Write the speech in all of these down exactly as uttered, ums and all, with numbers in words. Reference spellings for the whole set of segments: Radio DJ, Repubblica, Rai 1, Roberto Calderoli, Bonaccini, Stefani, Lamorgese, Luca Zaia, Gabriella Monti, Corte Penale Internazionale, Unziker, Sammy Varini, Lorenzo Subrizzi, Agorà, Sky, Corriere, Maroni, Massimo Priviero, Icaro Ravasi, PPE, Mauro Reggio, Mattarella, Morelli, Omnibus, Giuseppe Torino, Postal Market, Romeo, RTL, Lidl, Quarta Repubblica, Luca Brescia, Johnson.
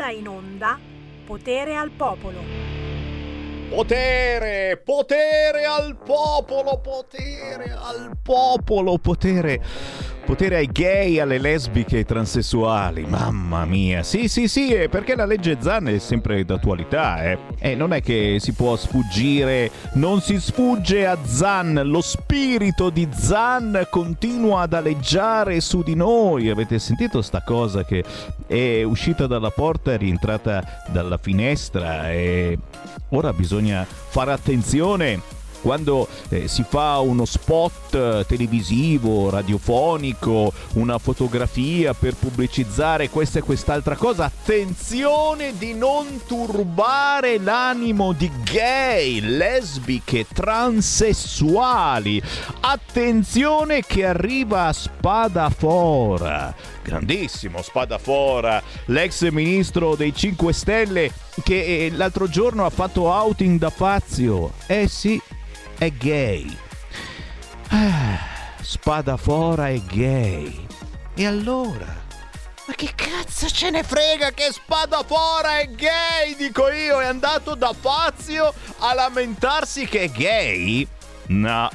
Ora in onda Potere al Popolo. Potere, potere al popolo, potere al popolo, potere, potere ai gay, alle lesbiche, ai transessuali, mamma mia, sì sì sì, eh, perché la legge Zan è sempre d'attualità, eh. eh, non è che si può sfuggire, non si sfugge a Zan, lo spirito di Zan continua ad aleggiare su di noi, avete sentito sta cosa che è uscita dalla porta, è rientrata dalla finestra e ora bisogna Bisogna fare attenzione quando eh, si fa uno spot televisivo, radiofonico, una fotografia per pubblicizzare questa e quest'altra cosa. Attenzione di non turbare l'animo di gay, lesbiche, transessuali. Attenzione che arriva Spadafora. Grandissimo Spadafora, l'ex ministro dei cinque Stelle che l'altro giorno ha fatto outing da Fazio. Eh sì, è gay. Ah, Spadafora è gay. E allora? Ma che cazzo ce ne frega che Spadafora è gay, dico io, è andato da Fazio a lamentarsi che è gay? No.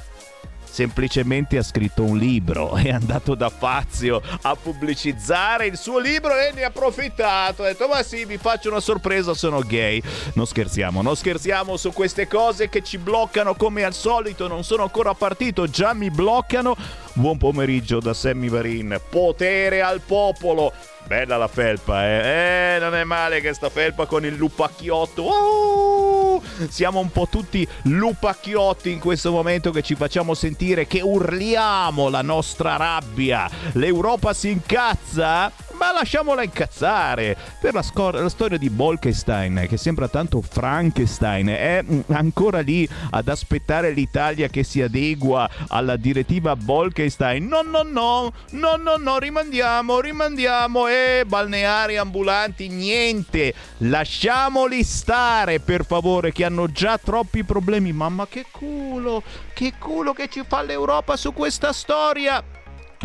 Semplicemente ha scritto un libro, è andato da Fazio a pubblicizzare il suo libro e ne ha approfittato, ha detto ma sì, vi faccio una sorpresa, sono gay. Non scherziamo, non scherziamo su queste cose che ci bloccano come al solito, non sono ancora partito, già mi bloccano. Buon pomeriggio da Sammy Varini, potere al popolo. Bella la felpa, eh? Eh, non è male che sta felpa con il lupacchiotto. Oh! Siamo un po' tutti lupacchiotti in questo momento che ci facciamo sentire, che urliamo la nostra rabbia. L'Europa si incazza? Ma lasciamola incazzare. Per la, scor- la storia di Bolkestein, che sembra tanto Frankenstein, è ancora lì ad aspettare l'Italia che si adegua alla direttiva Bolkestein. No, no, no, no, no, no, rimandiamo, rimandiamo. E balneari ambulanti, niente. Lasciamoli stare, per favore, che hanno già troppi problemi. Mamma, che culo, che culo che ci fa l'Europa su questa storia.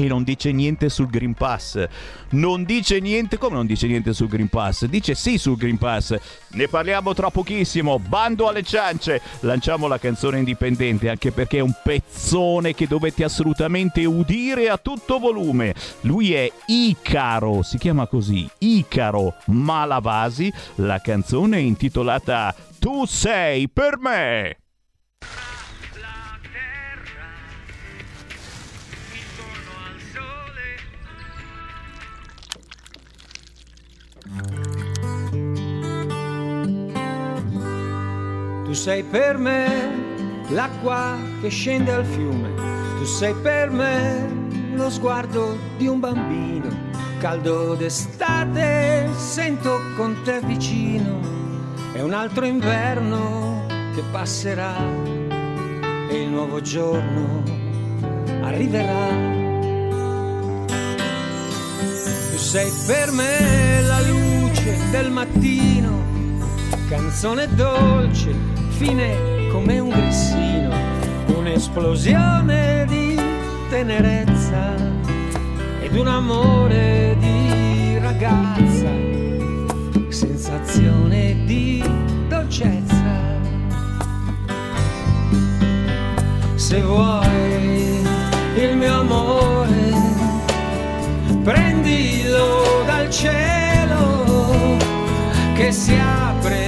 E non dice niente sul Green Pass. Non dice niente. Come non dice niente sul Green Pass? Dice sì sul Green Pass. Ne parliamo tra pochissimo. Bando alle ciance. Lanciamo la canzone indipendente, anche perché è un pezzone che dovete assolutamente udire a tutto volume. Lui è Icaro, si chiama così, Icaro Ravasi. La canzone è intitolata Tu sei per me. Tu sei per me l'acqua che scende al fiume, tu sei per me lo sguardo di un bambino, caldo d'estate sento con te vicino, è un altro inverno che passerà e il nuovo giorno arriverà. Tu sei per me la luce del mattino, canzone dolce, fine come un grissino, un'esplosione di tenerezza ed un amore di ragazza, sensazione di dolcezza. Se vuoi il mio amore, prendilo dal cielo che si apre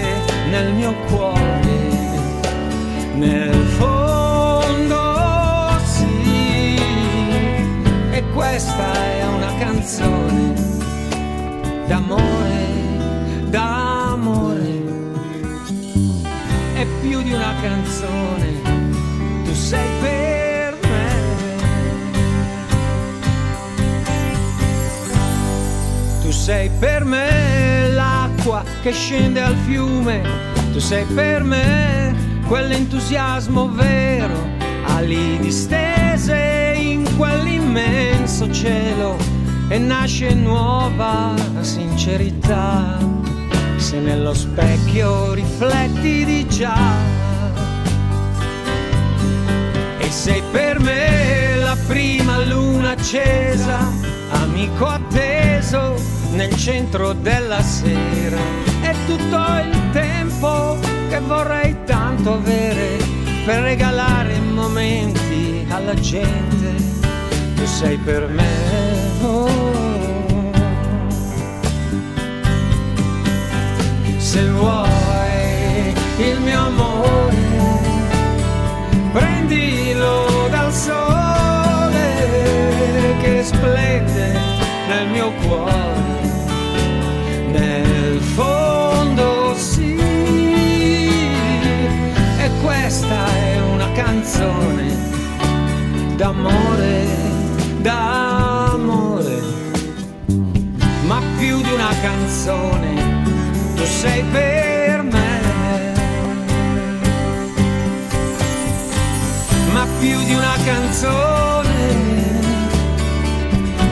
nel mio cuore, nel fondo sì, e questa è una canzone d'amore, d'amore, è più di una canzone, tu sei per tu sei per me l'acqua che scende al fiume, tu sei per me quell'entusiasmo vero, ali distese in quell'immenso cielo e nasce nuova sincerità, se nello specchio rifletti di già. E sei per me la prima luna accesa, amico atteso nel centro della sera. È tutto il tempo che vorrei tanto avere per regalare momenti alla gente. Tu sei per me, oh. Se vuoi il mio amore, prendilo dal sole che splende nel mio cuore. Nel fondo sì, e questa è una canzone d'amore, d'amore, ma più di una canzone, tu sei per me, ma più di una canzone,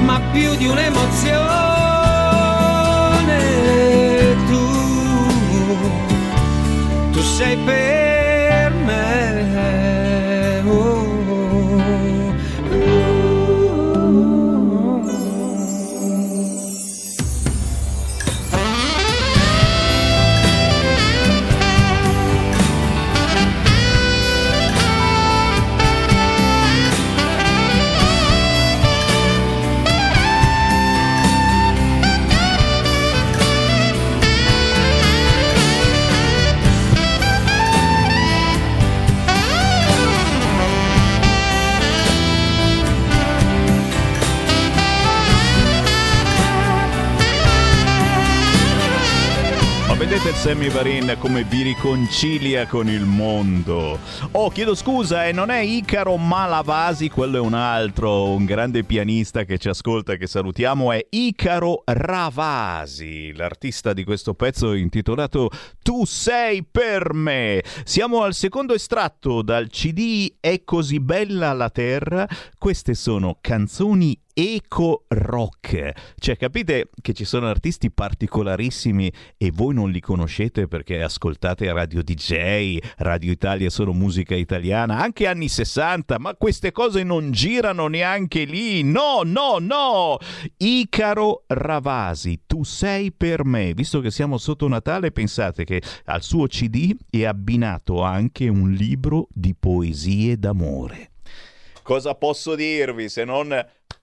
ma più di un'emozione. Tu sei per me, oh, oh, oh, oh. Vedete Sammy Varin come vi riconcilia con il mondo. Oh, chiedo scusa, e eh, non è Icaro Malavasi, quello è un altro, un grande pianista che ci ascolta e che salutiamo, è Icaro Ravasi, l'artista di questo pezzo intitolato Tu sei per me. Siamo al secondo estratto dal C D È così bella la terra. Queste sono canzoni eco rock, cioè capite che ci sono artisti particolarissimi e voi non li conoscete perché ascoltate Radio D J, Radio Italia, solo musica italiana, anche anni sessanta, ma queste cose non girano neanche lì, no, no, no. Icaro Ravasi, Tu sei per me. Visto che siamo sotto Natale, pensate che al suo C D è abbinato anche un libro di poesie d'amore. Cosa posso dirvi se non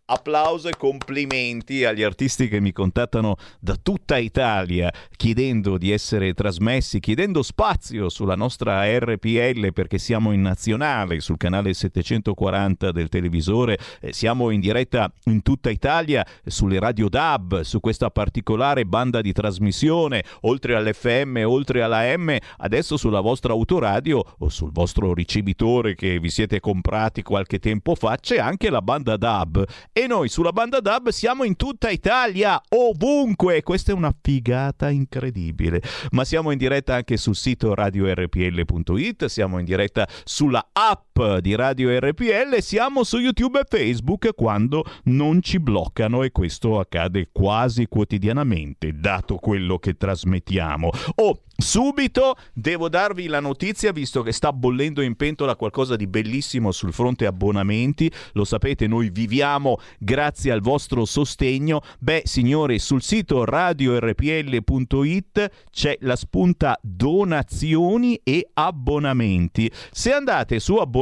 applauso e complimenti agli artisti che mi contattano da tutta Italia chiedendo di essere trasmessi, chiedendo spazio sulla nostra R P L perché siamo in nazionale sul canale settecentoquaranta del televisore, siamo in diretta in tutta Italia sulle radio D A B, su questa particolare banda di trasmissione, oltre all'F M, oltre alla M, adesso sulla vostra autoradio o sul vostro ricevitore che vi siete comprati qualche tempo fa c'è anche la banda D A B. E noi sulla banda D A B siamo in tutta Italia, ovunque. Questa è una figata incredibile. Ma siamo in diretta anche sul sito radio R P L punto it, siamo in diretta sulla app di Radio R P L, siamo su YouTube e Facebook quando non ci bloccano, e questo accade quasi quotidianamente, dato quello che trasmettiamo. Oh, subito devo darvi la notizia, visto che sta bollendo in pentola qualcosa di bellissimo sul fronte abbonamenti. Lo sapete, noi viviamo grazie al vostro sostegno. Beh, signori, sul sito radio R P L punto it c'è la spunta donazioni e abbonamenti. Se andate su abbonamenti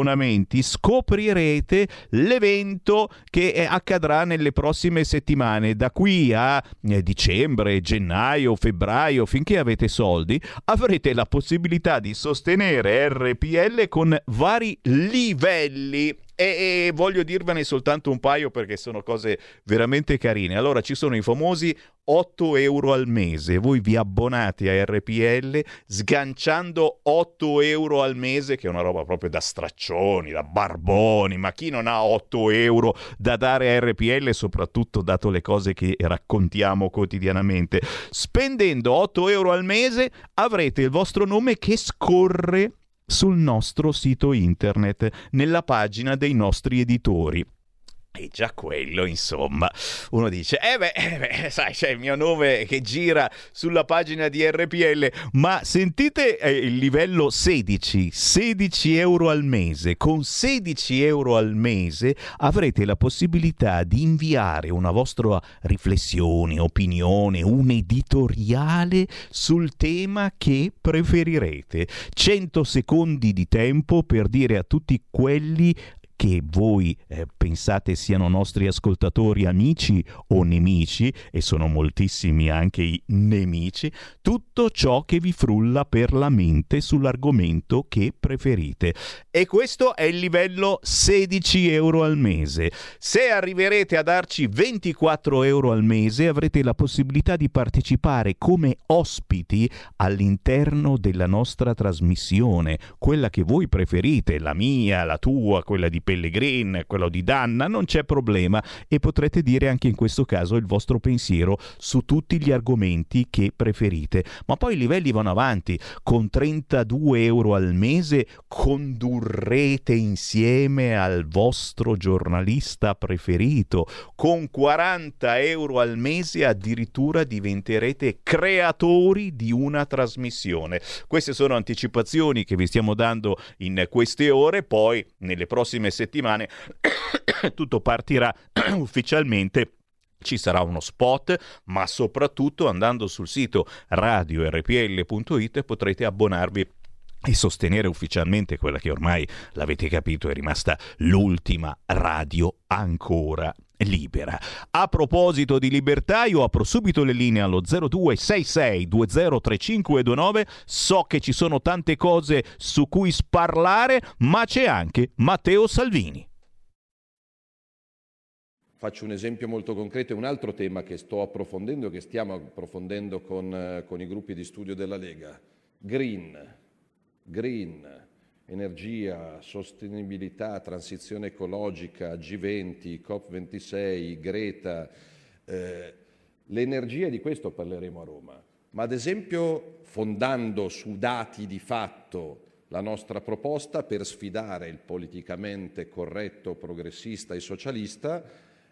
scoprirete l'evento che accadrà nelle prossime settimane, da qui a dicembre, gennaio, febbraio, finché avete soldi. Avrete la possibilità di sostenere R P L con vari livelli. E, e voglio dirvene soltanto un paio perché sono cose veramente carine. Allora, ci sono i famosi otto euro al mese. Voi vi abbonate a R P L sganciando otto euro al mese, che è una roba proprio da straccioni, da barboni, ma chi non ha otto euro da dare a R P L, soprattutto dato le cose che raccontiamo quotidianamente. Spendendo otto euro al mese avrete il vostro nome che scorre sul nostro sito internet, nella pagina dei nostri editori. E già quello, insomma, uno dice, eh beh, eh beh, sai, c'è il mio nome che gira sulla pagina di R P L, ma sentite eh, il livello sedici, sedici euro al mese. Con sedici euro al mese avrete la possibilità di inviare una vostra riflessione, opinione, un editoriale sul tema che preferirete. cento secondi di tempo per dire a tutti quelli che voi eh, pensate siano nostri ascoltatori amici o nemici, e sono moltissimi anche i nemici, tutto ciò che vi frulla per la mente sull'argomento che preferite. E questo è il livello sedici euro al mese. Se arriverete a darci ventiquattro euro al mese avrete la possibilità di partecipare come ospiti all'interno della nostra trasmissione, quella che voi preferite, la mia, la tua, quella di Pellegrin, quello di Danna, non c'è problema, e potrete dire anche in questo caso il vostro pensiero su tutti gli argomenti che preferite. Ma poi i livelli vanno avanti. Con trentadue euro al mese condurrete insieme al vostro giornalista preferito. Con quaranta euro al mese addirittura diventerete creatori di una trasmissione. Queste sono anticipazioni che vi stiamo dando in queste ore, poi nelle prossime settimane tutto partirà ufficialmente. Ci sarà uno spot, ma soprattutto andando sul sito radio r p l punto i t potrete abbonarvi e sostenere ufficialmente quella che ormai, l'avete capito, è rimasta l'ultima radio ancora libera. A proposito di libertà, io apro subito le linee allo zero due sei sei due zero tre cinque due nove. So che ci sono tante cose su cui sparlare, ma c'è anche Matteo Salvini. Faccio un esempio molto concreto e un altro tema che sto approfondendo e che stiamo approfondendo con, con i gruppi di studio della Lega. Green, green, energia, sostenibilità, transizione ecologica, G venti, COP ventisei, Greta. Eh, l'energia, di questo parleremo a Roma, ma ad esempio fondando su dati di fatto la nostra proposta per sfidare il politicamente corretto, progressista e socialista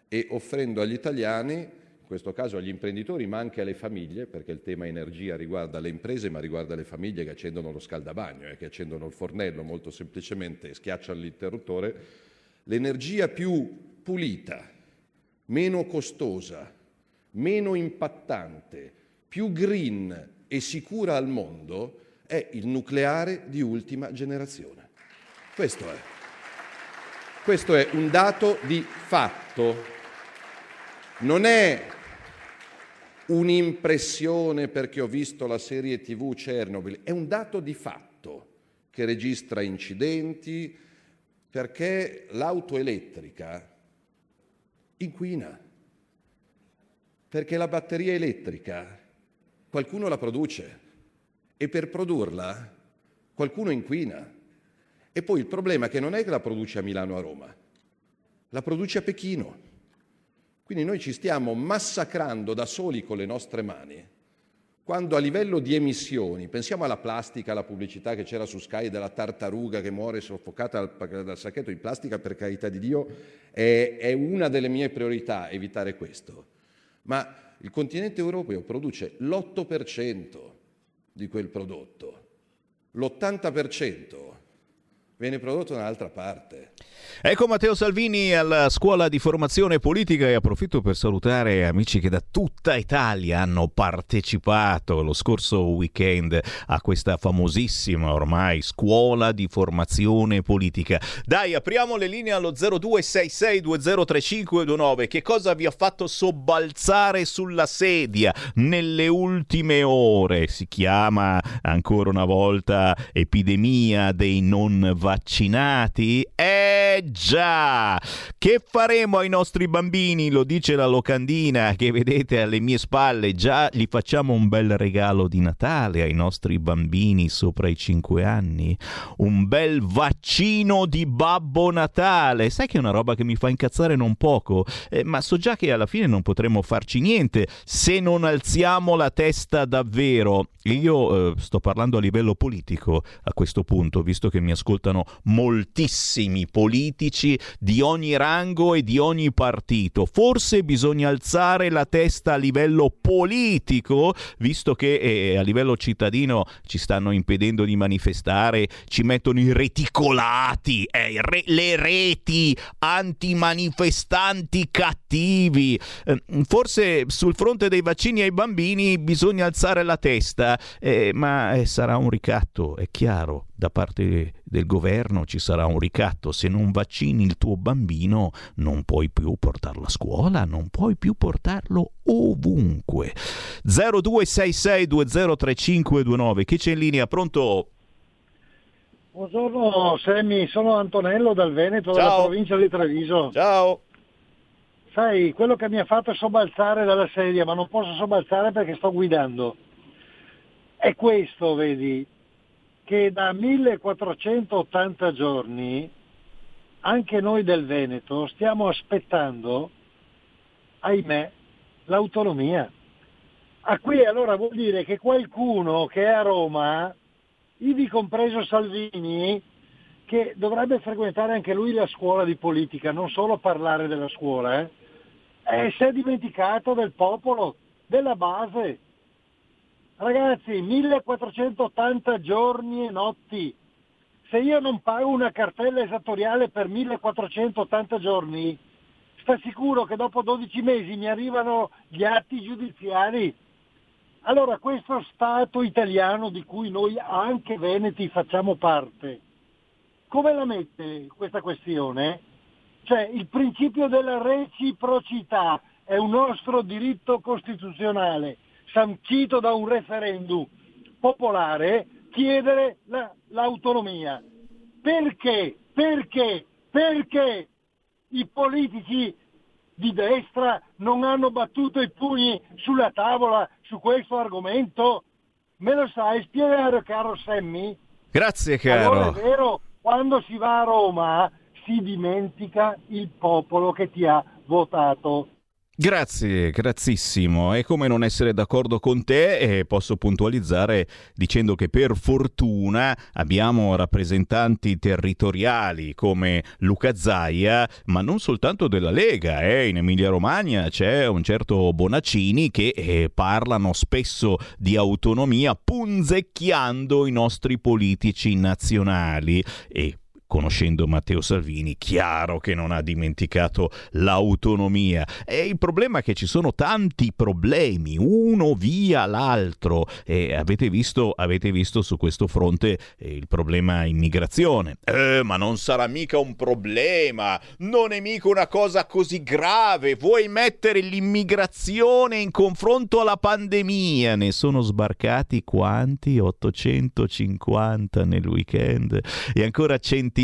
e offrendo agli italiani, in questo caso agli imprenditori ma anche alle famiglie, perché il tema energia riguarda le imprese ma riguarda le famiglie che accendono lo scaldabagno e che accendono il fornello molto semplicemente, schiacciano l'interruttore, l'energia più pulita, meno costosa, meno impattante, più green e sicura al mondo è il nucleare di ultima generazione. Questo è. Questo è un dato di fatto. Non è un'impressione perché ho visto la serie tivù Chernobyl, è un dato di fatto che registra incidenti perché l'auto elettrica inquina, perché la batteria elettrica qualcuno la produce e per produrla qualcuno inquina. E poi il problema è che non è che la produce a Milano o a Roma, la produce a Pechino. Quindi noi ci stiamo massacrando da soli con le nostre mani, quando a livello di emissioni, pensiamo alla plastica, alla pubblicità che c'era su Sky della tartaruga che muore soffocata dal, dal sacchetto di plastica, per carità di Dio, è, è una delle mie priorità evitare questo. Ma il continente europeo produce l'otto per cento di quel prodotto, l'ottanta per cento viene prodotto da un'altra parte. Ecco Matteo Salvini alla scuola di formazione politica, e approfitto per salutare amici che da tutta Italia hanno partecipato lo scorso weekend a questa famosissima ormai scuola di formazione politica. Dai, apriamo le linee allo zero due sei sei due zero tre cinque due nove. Che cosa vi ha fatto sobbalzare sulla sedia nelle ultime ore? Si chiama ancora una volta epidemia dei non vaccinati? Eh già! Che faremo ai nostri bambini? Lo dice la locandina che vedete alle mie spalle. Già, gli facciamo un bel regalo di Natale ai nostri bambini sopra i cinque anni. Un bel vaccino di Babbo Natale. Sai che è una roba che mi fa incazzare non poco, eh, ma so già che alla fine non potremo farci niente se non alziamo la testa davvero. Io eh, sto parlando a livello politico a questo punto, visto che mi ascoltano sono moltissimi politici di ogni rango e di ogni partito. Forse bisogna alzare la testa a livello politico, visto che eh, a livello cittadino ci stanno impedendo di manifestare, ci mettono i reticolati, eh, re, le reti antimanifestanti cattivi. Eh, forse sul fronte dei vaccini ai bambini bisogna alzare la testa, eh, ma eh, sarà un ricatto, è chiaro. Da parte del governo ci sarà un ricatto: se non vaccini il tuo bambino non puoi più portarlo a scuola, non puoi più portarlo ovunque. zero due sei sei due zero tre cinque due nove, chi c'è in linea? Pronto? Buongiorno Sammy, sono Antonello dal Veneto. Ciao. Dalla provincia di Treviso. Ciao. Sai, quello che mi ha fatto sobbalzare dalla sedia, ma non posso sobbalzare perché sto guidando, è questo, vedi, che da millequattrocentottanta giorni anche noi del Veneto stiamo aspettando, ahimè, l'autonomia. Ah, qui allora vuol dire che qualcuno che è a Roma, ivi compreso Salvini, che dovrebbe frequentare anche lui la scuola di politica, non solo parlare della scuola, eh, e si è dimenticato del popolo, della base. Ragazzi, millequattrocentottanta giorni e notti. Se io non pago una cartella esattoriale per millequattrocentottanta giorni, sta sicuro che dopo dodici mesi mi arrivano gli atti giudiziari. Allora, questo Stato italiano di cui noi anche veneti facciamo parte, come la mette questa questione? Cioè, il principio della reciprocità è un nostro diritto costituzionale, sancito da un referendum popolare, chiedere la, l'autonomia. Perché? Perché? Perché i politici di destra non hanno battuto i pugni sulla tavola su questo argomento? Me lo sai spiegare, caro Sammy? Grazie, caro. Allora, è vero, quando si va a Roma si dimentica il popolo che ti ha votato. Grazie, grazissimo. E come non essere d'accordo con te, eh, posso puntualizzare dicendo che per fortuna abbiamo rappresentanti territoriali come Luca Zaia, ma non soltanto della Lega. Eh. In Emilia-Romagna c'è un certo Bonaccini che eh, parlano spesso di autonomia punzecchiando i nostri politici nazionali. E conoscendo Matteo Salvini, chiaro che non ha dimenticato l'autonomia. E il problema è che ci sono tanti problemi, uno via l'altro. E avete visto, avete visto su questo fronte eh, il problema immigrazione. Eh, ma non sarà mica un problema, non è mica una cosa così grave. Vuoi mettere l'immigrazione in confronto alla pandemia? Ne sono sbarcati quanti? ottocentocinquanta nel weekend. E ancora centinaia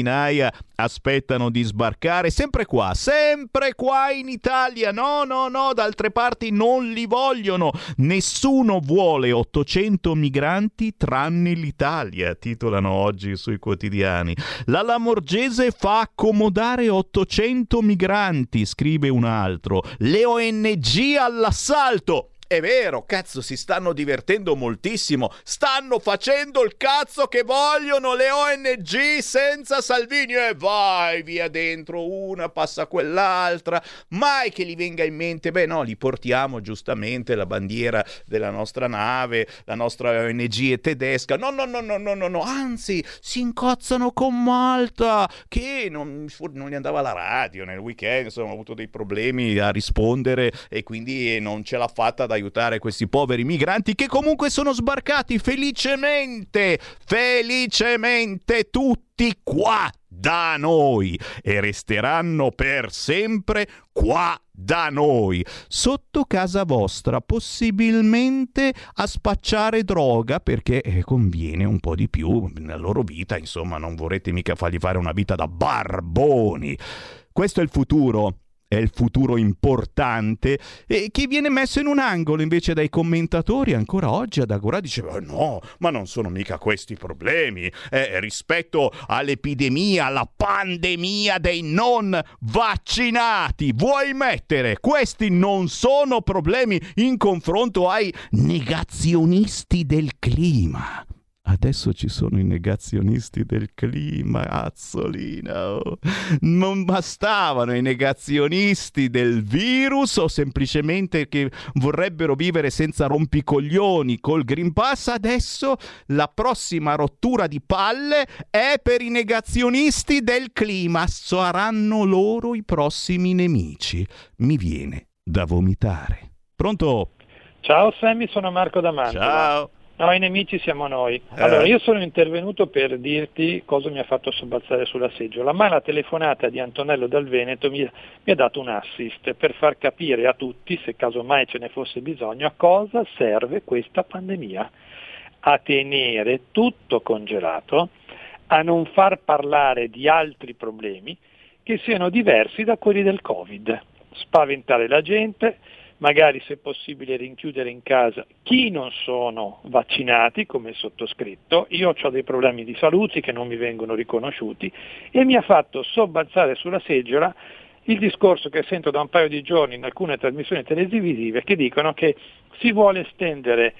aspettano di sbarcare, sempre qua, sempre qua in Italia. No, no, no, da altre parti non li vogliono. Nessuno vuole ottocento migranti tranne l'Italia, titolano oggi sui quotidiani. La Lamorgese fa accomodare ottocento migranti, scrive un altro. Le O N G all'assalto. È vero, cazzo, si stanno divertendo moltissimo, stanno facendo il cazzo che vogliono le O N G senza Salvini, e vai via dentro una, passa quell'altra, mai che gli venga in mente, beh no, li portiamo giustamente la bandiera della nostra nave, la nostra O N G è tedesca, no no no no no no, no. Anzi si incozzano con Malta, che non, non gli andava la radio nel weekend, insomma, ho avuto dei problemi a rispondere e quindi non ce l'ha fatta da aiutare questi poveri migranti che comunque sono sbarcati felicemente, felicemente tutti qua da noi e resteranno per sempre qua da noi, sotto casa vostra, possibilmente a spacciare droga perché conviene un po' di più nella loro vita, insomma, non vorrete mica fargli fare una vita da barboni. Questo è il futuro. È il futuro importante e che viene messo in un angolo invece dai commentatori. Ancora oggi ad Agorà diceva oh no, ma non sono mica questi problemi eh, rispetto all'epidemia, alla pandemia dei non vaccinati. Vuoi mettere questi non sono problemi in confronto ai negazionisti del clima? Adesso ci sono i negazionisti del clima, Azzolino. Non bastavano i negazionisti del virus o semplicemente che vorrebbero vivere senza rompicoglioni col Green Pass. Adesso la prossima rottura di palle è per i negazionisti del clima. Saranno loro i prossimi nemici. Mi viene da vomitare. Pronto? Ciao Sammy, sono Marco da Mantova. Ciao. No, i nemici siamo noi. Allora, io sono intervenuto per dirti cosa mi ha fatto sobbalzare sulla seggiola, ma la telefonata di Antonello dal Veneto mi, mi ha dato un assist per far capire a tutti, se casomai ce ne fosse bisogno, a cosa serve questa pandemia. A tenere tutto congelato, a non far parlare di altri problemi che siano diversi da quelli del Covid. Spaventare la gente, magari se possibile rinchiudere in casa chi non sono vaccinati come il sottoscritto. Io ho dei problemi di salute che non mi vengono riconosciuti e mi ha fatto sobbalzare sulla seggiola il discorso che sento da un paio di giorni in alcune trasmissioni televisive che dicono che si vuole estendere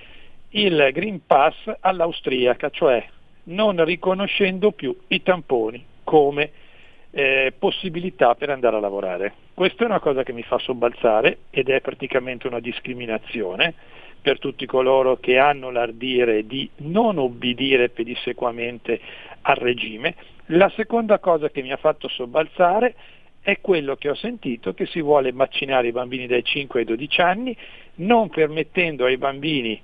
il Green Pass all'austriaca, cioè non riconoscendo più i tamponi come Eh, possibilità per andare a lavorare. Questa è una cosa che mi fa sobbalzare ed è praticamente una discriminazione per tutti coloro che hanno l'ardire di non obbedire pedissequamente al regime. La seconda cosa che mi ha fatto sobbalzare è quello che ho sentito, che si vuole vaccinare i bambini dai cinque ai dodici anni, non permettendo ai bambini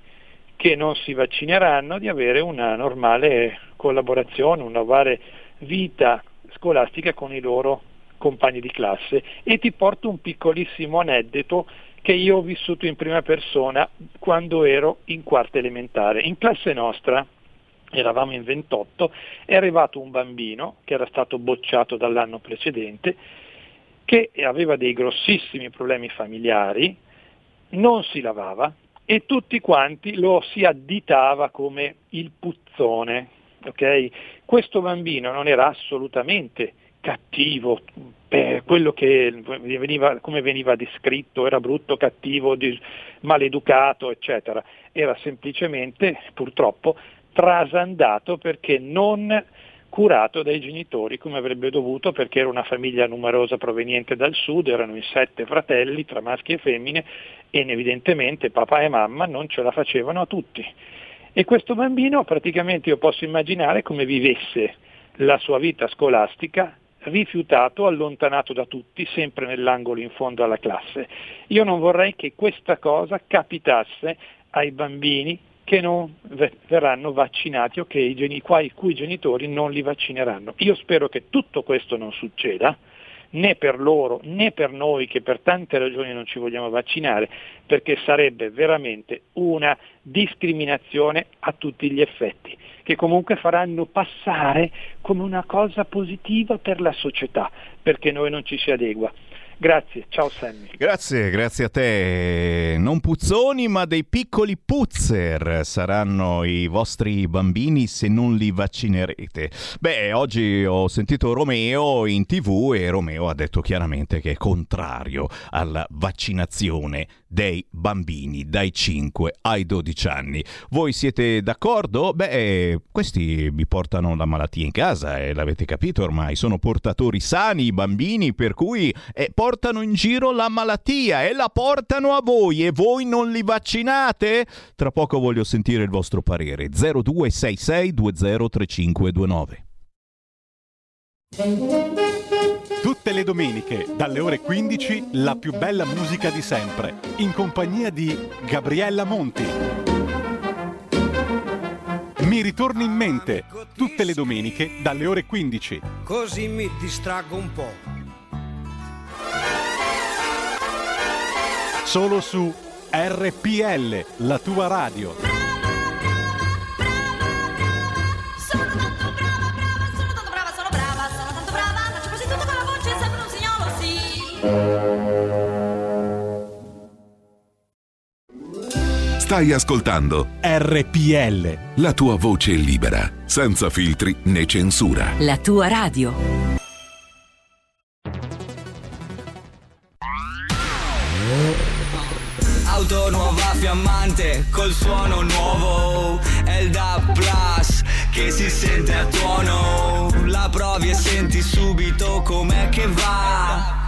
che non si vaccineranno di avere una normale collaborazione, una normale vita scolastica con i loro compagni di classe. E ti porto un piccolissimo aneddoto che io ho vissuto in prima persona quando ero in quarta elementare. In classe nostra, eravamo in ventotto, è arrivato un bambino che era stato bocciato dall'anno precedente, che aveva dei grossissimi problemi familiari, non si lavava e tutti quanti lo si additava come il puzzone. Okay? Questo bambino non era assolutamente cattivo, beh, quello che veniva, come veniva descritto, era brutto, cattivo, dis- maleducato, eccetera. Era semplicemente, purtroppo, trasandato perché non curato dai genitori come avrebbe dovuto, perché era una famiglia numerosa proveniente dal sud, erano i sette fratelli tra maschi e femmine e evidentemente papà e mamma non ce la facevano a tutti. E questo bambino praticamente io posso immaginare come vivesse la sua vita scolastica, rifiutato, allontanato da tutti, sempre nell'angolo in fondo alla classe. Io non vorrei che questa cosa capitasse ai bambini che non verranno vaccinati o che i, geni- qua, i cui genitori non li vaccineranno. Io spero che tutto questo non succeda, né per loro né per noi che per tante ragioni non ci vogliamo vaccinare, perché sarebbe veramente una discriminazione a tutti gli effetti, che comunque faranno passare come una cosa positiva per la società, perché noi non ci si adegua. Grazie, ciao Sammy. Grazie, grazie a te. Non puzzoni, ma dei piccoli puzzer saranno i vostri bambini se non li vaccinerete. Beh, oggi ho sentito Romeo in tivù e Romeo ha detto chiaramente che è contrario alla vaccinazione dei bambini dai cinque ai dodici anni. Voi siete d'accordo? Beh, questi vi portano la malattia in casa e eh, l'avete capito ormai, sono portatori sani i bambini, per cui eh, portano in giro la malattia e la portano a voi e voi non li vaccinate? Tra poco voglio sentire il vostro parere. zero due sei sei due zero tre cinque due nove. Tutte le domeniche, dalle ore quindici, la più bella musica di sempre, in compagnia di Gabriella Monti. Mi ritorni in mente, tutte le domeniche, dalle ore quindici. Così mi distraggo un po'. Solo su R P L, la tua radio. Stai ascoltando R P L, la tua voce libera, senza filtri né censura. La tua radio. Auto mondo, nuova fiammante col suono nuovo, è il D A B Plus che si sente a tuono, la provi e senti subito com'è che va,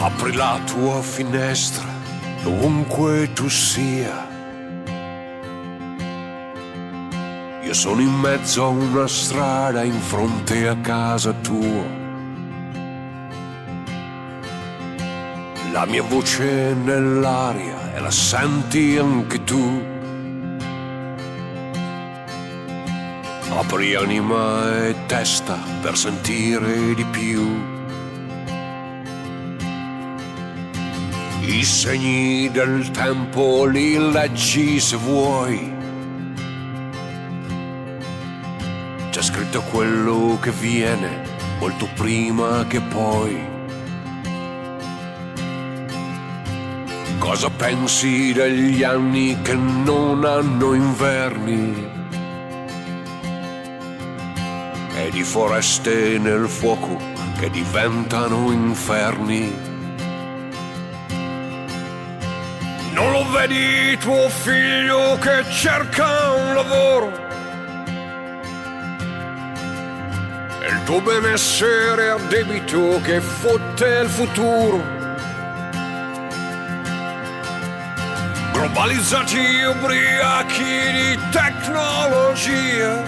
Apri la tua finestra, ovunque tu sia. Io sono in mezzo a una strada in fronte a casa tua. La mia voce è nell'aria e la senti anche tu. Apri anima e testa per sentire di più. I segni del tempo li leggi se vuoi. C'è scritto quello che viene, molto prima che poi. Cosa pensi degli anni che non hanno inverni? E di foreste nel fuoco che diventano inferni? Non lo vedi tuo figlio che cerca un lavoro? E il tuo benessere a debito che fotte il futuro? Globalizzati ubriachi di tecnologia,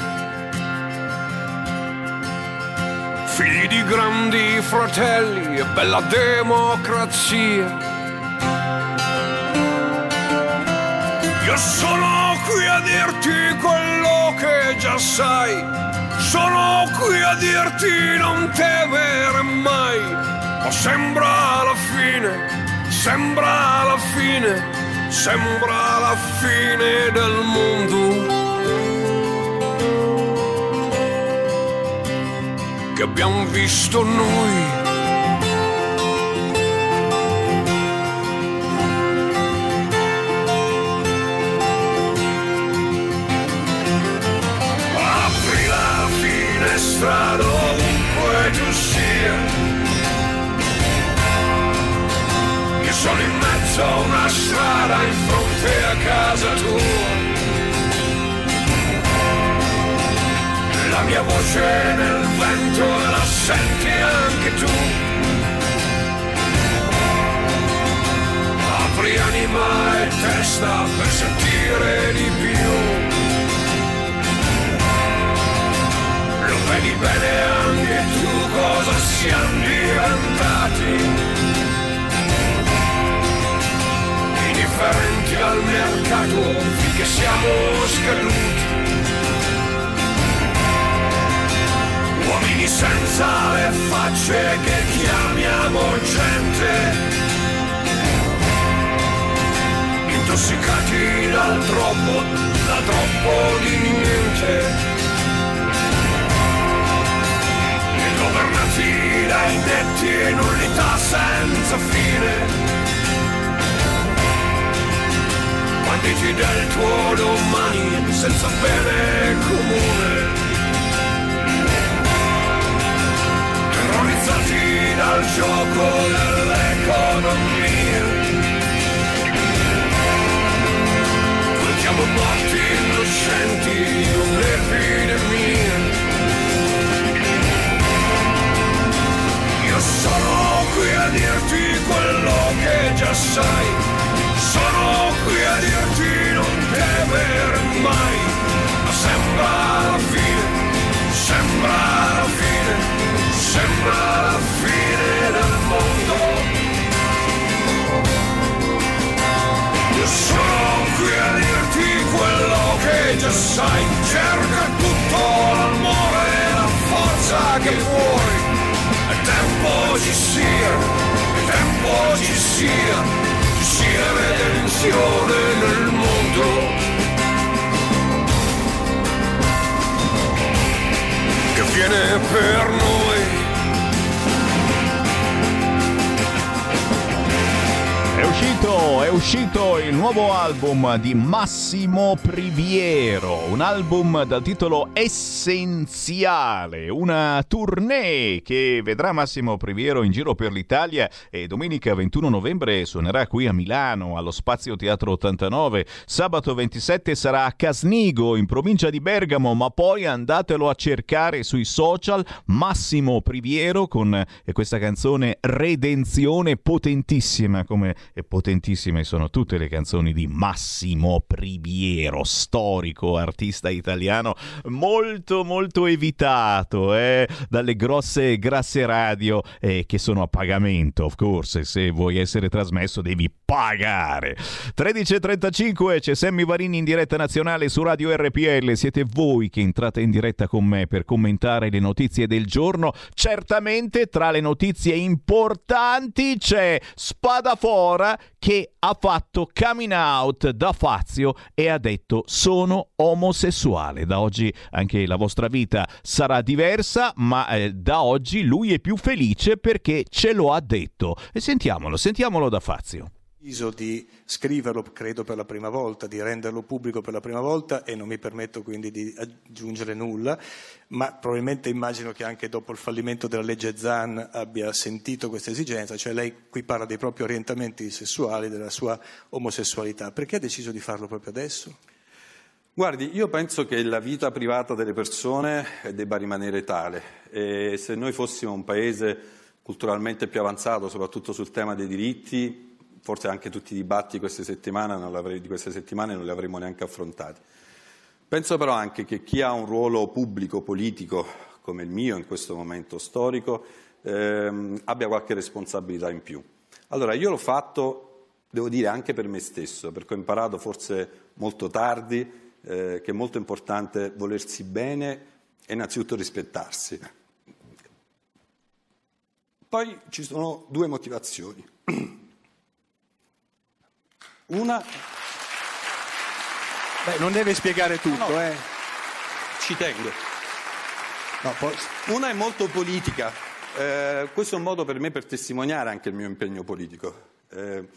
figli di grandi fratelli e bella democrazia. Io sono qui a dirti quello che già sai, sono qui a dirti non temere mai. Ma sembra la fine, sembra la fine, sembra la fine del mondo che abbiamo visto noi. Dovunque tu sia, io sono in mezzo a una strada in fronte a casa tua. La mia voce è nel vento e la senti anche tu. Apri anima e testa per sentire di più. Vedi bene anche tu cosa siamo diventati, indifferenti al mercato finché siamo scaduti, uomini senza le facce che chiamiamo gente, intossicati dal troppo, da troppo di niente. Governati dai detti in unità senza fine, banditi del tuo domani senza bene comune, terrorizzati dal gioco dell'economia, contiamo morti innocenti in un'epidemia. Sono qui a dirti quello che già sai, sono qui a dirti non temere mai. Ma sembra la fine, sembra la fine, sembra la fine del mondo già sai, cerca tutto l'amore e la forza che vuoi. Il tempo ci sia, il tempo ci sia, ci sia redenzione nel mondo. Che viene per noi. È uscito, è uscito il nuovo album di Massimo Priviero, un album dal titolo Essenziale, una tournée che vedrà Massimo Priviero in giro per l'Italia e domenica ventuno novembre suonerà qui a Milano allo Spazio Teatro ottantanove, sabato ventisette sarà a Casnigo in provincia di Bergamo, ma poi andatelo a cercare sui social, Massimo Priviero con questa canzone Redenzione, potentissima come e potentissime sono tutte le canzoni di Massimo Priviero, storico artista italiano molto molto evitato eh, dalle grosse grasse radio eh, che sono a pagamento, of course, se vuoi essere trasmesso devi pagare. tredici e trentacinque c'è Sammy Varini in diretta nazionale su Radio R P L, siete voi che entrate in diretta con me per commentare le notizie del giorno. Certamente tra le notizie importanti c'è Spadafora che ha fatto coming out da Fazio e ha detto sono omosessuale. Da oggi anche la vostra vita sarà diversa, ma eh, da oggi lui è più felice perché ce lo ha detto. E sentiamolo, sentiamolo da Fazio. Ho deciso di scriverlo, credo per la prima volta, di renderlo pubblico per la prima volta e non mi permetto quindi di aggiungere nulla, ma probabilmente immagino che anche dopo il fallimento della legge Zan abbia sentito questa esigenza, cioè lei qui parla dei propri orientamenti sessuali, della sua omosessualità, perché ha deciso di farlo proprio adesso? Guardi, io penso che la vita privata delle persone debba rimanere tale e se noi fossimo un paese culturalmente più avanzato, soprattutto sul tema dei diritti, forse anche tutti i dibattiti queste settimane non di queste settimane non li avremmo neanche affrontati. Penso però anche che chi ha un ruolo pubblico, politico, come il mio in questo momento storico, ehm, abbia qualche responsabilità in più. Allora, io l'ho fatto, devo dire, anche per me stesso, perché ho imparato forse molto tardi eh, che è molto importante volersi bene e innanzitutto rispettarsi. Poi ci sono due motivazioni. Una... Beh, non deve spiegare tutto, no, eh. Ci tengo. No, poi... Una è molto politica. Eh, questo è un modo per me per testimoniare anche il mio impegno politico. Eh,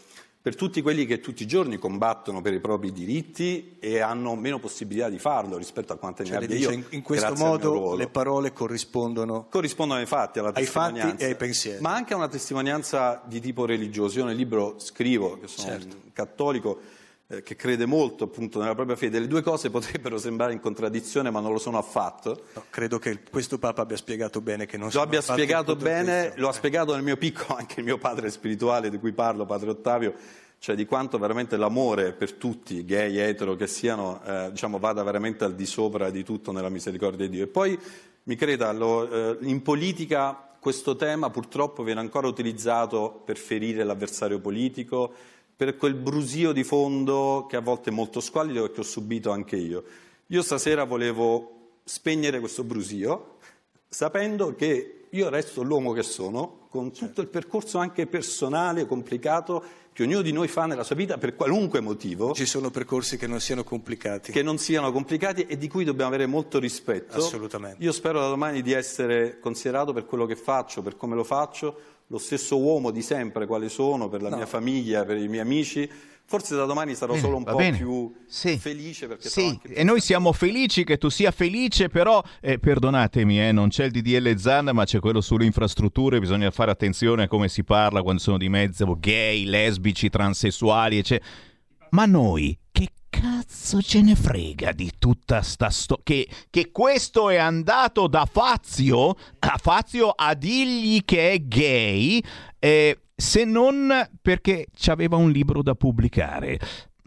per tutti quelli che tutti i giorni combattono per i propri diritti e hanno meno possibilità di farlo rispetto a quante cioè, ne abbia io. In, in questo modo le parole corrispondono... Corrispondono ai fatti, alla testimonianza. Ai fatti e ai pensieri. Ma anche a una testimonianza di tipo religioso. Io nel libro scrivo, che sono certo. un cattolico eh, che crede molto appunto nella propria fede. Le due cose potrebbero sembrare in contraddizione, ma non lo sono affatto. No, credo che questo Papa abbia spiegato bene che non lo abbia spiegato bene, lo ha spiegato nel mio piccolo anche il mio padre spirituale di cui parlo, padre Ottavio, cioè di quanto veramente l'amore per tutti, gay, etero, che siano, eh, diciamo, vada veramente al di sopra di tutto nella misericordia di Dio. E poi, mi creda, lo, eh, in politica questo tema purtroppo viene ancora utilizzato per ferire l'avversario politico, per quel brusio di fondo che a volte è molto squallido e che ho subito anche io. Io stasera volevo spegnere questo brusio, sapendo che io resto l'uomo che sono, con tutto il percorso anche personale, complicato, che ognuno di noi fa nella sua vita per qualunque motivo. Ci sono percorsi che non siano complicati. Che non siano complicati e di cui dobbiamo avere molto rispetto. Assolutamente. Io spero da domani di essere considerato per quello che faccio, per come lo faccio, lo stesso uomo di sempre quale sono, per la no. mia famiglia, per i miei amici. Forse da domani sarò bene, solo un po' bene. più sì. felice perché sì. anche più... E noi siamo felici che tu sia felice, però eh, perdonatemi, eh, non c'è il D D L Zan, ma c'è quello sulle infrastrutture, bisogna fare attenzione a come si parla quando sono di mezzo gay, lesbici, transessuali eccetera. Ma noi che cazzo ce ne frega di tutta sta sto... Che, che questo è andato da Fazio a Fazio a dirgli che è gay eh, se non perché c'aveva un libro da pubblicare.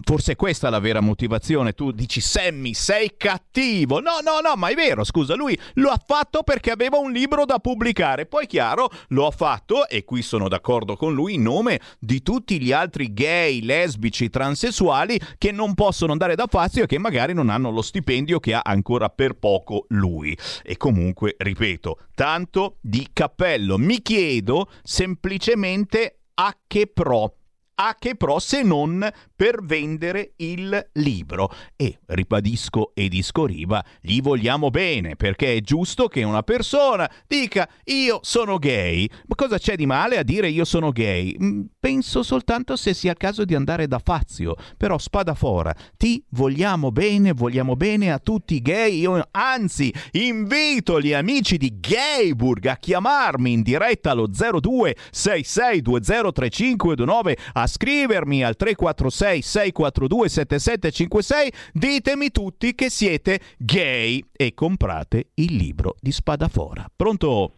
Forse questa è la vera motivazione. Tu dici, Sammy, sei cattivo. No, no, no, ma è vero, scusa, lui lo ha fatto perché aveva un libro da pubblicare. Poi, chiaro, lo ha fatto, e qui sono d'accordo con lui, in nome di tutti gli altri gay, lesbici, transessuali che non possono andare da Fazio e che magari non hanno lo stipendio che ha ancora per poco lui. E comunque, ripeto, tanto di cappello. Mi chiedo semplicemente a che pro. A che pro se non per vendere il libro? E ribadisco e discoriva, gli vogliamo bene, perché è giusto che una persona dica io sono gay. Ma cosa c'è di male a dire io sono gay? Penso soltanto se sia il caso di andare da Fazio. Però Spadafora, ti vogliamo bene, vogliamo bene a tutti i gay. Io anzi invito gli amici di Gayburg a chiamarmi in diretta allo zero due sei sei due zero tre cinque due nove, a scrivermi al tre quattro sei sei quattro due sette sette cinque sei. Ditemi tutti che siete gay e comprate il libro di Spadafora. Pronto?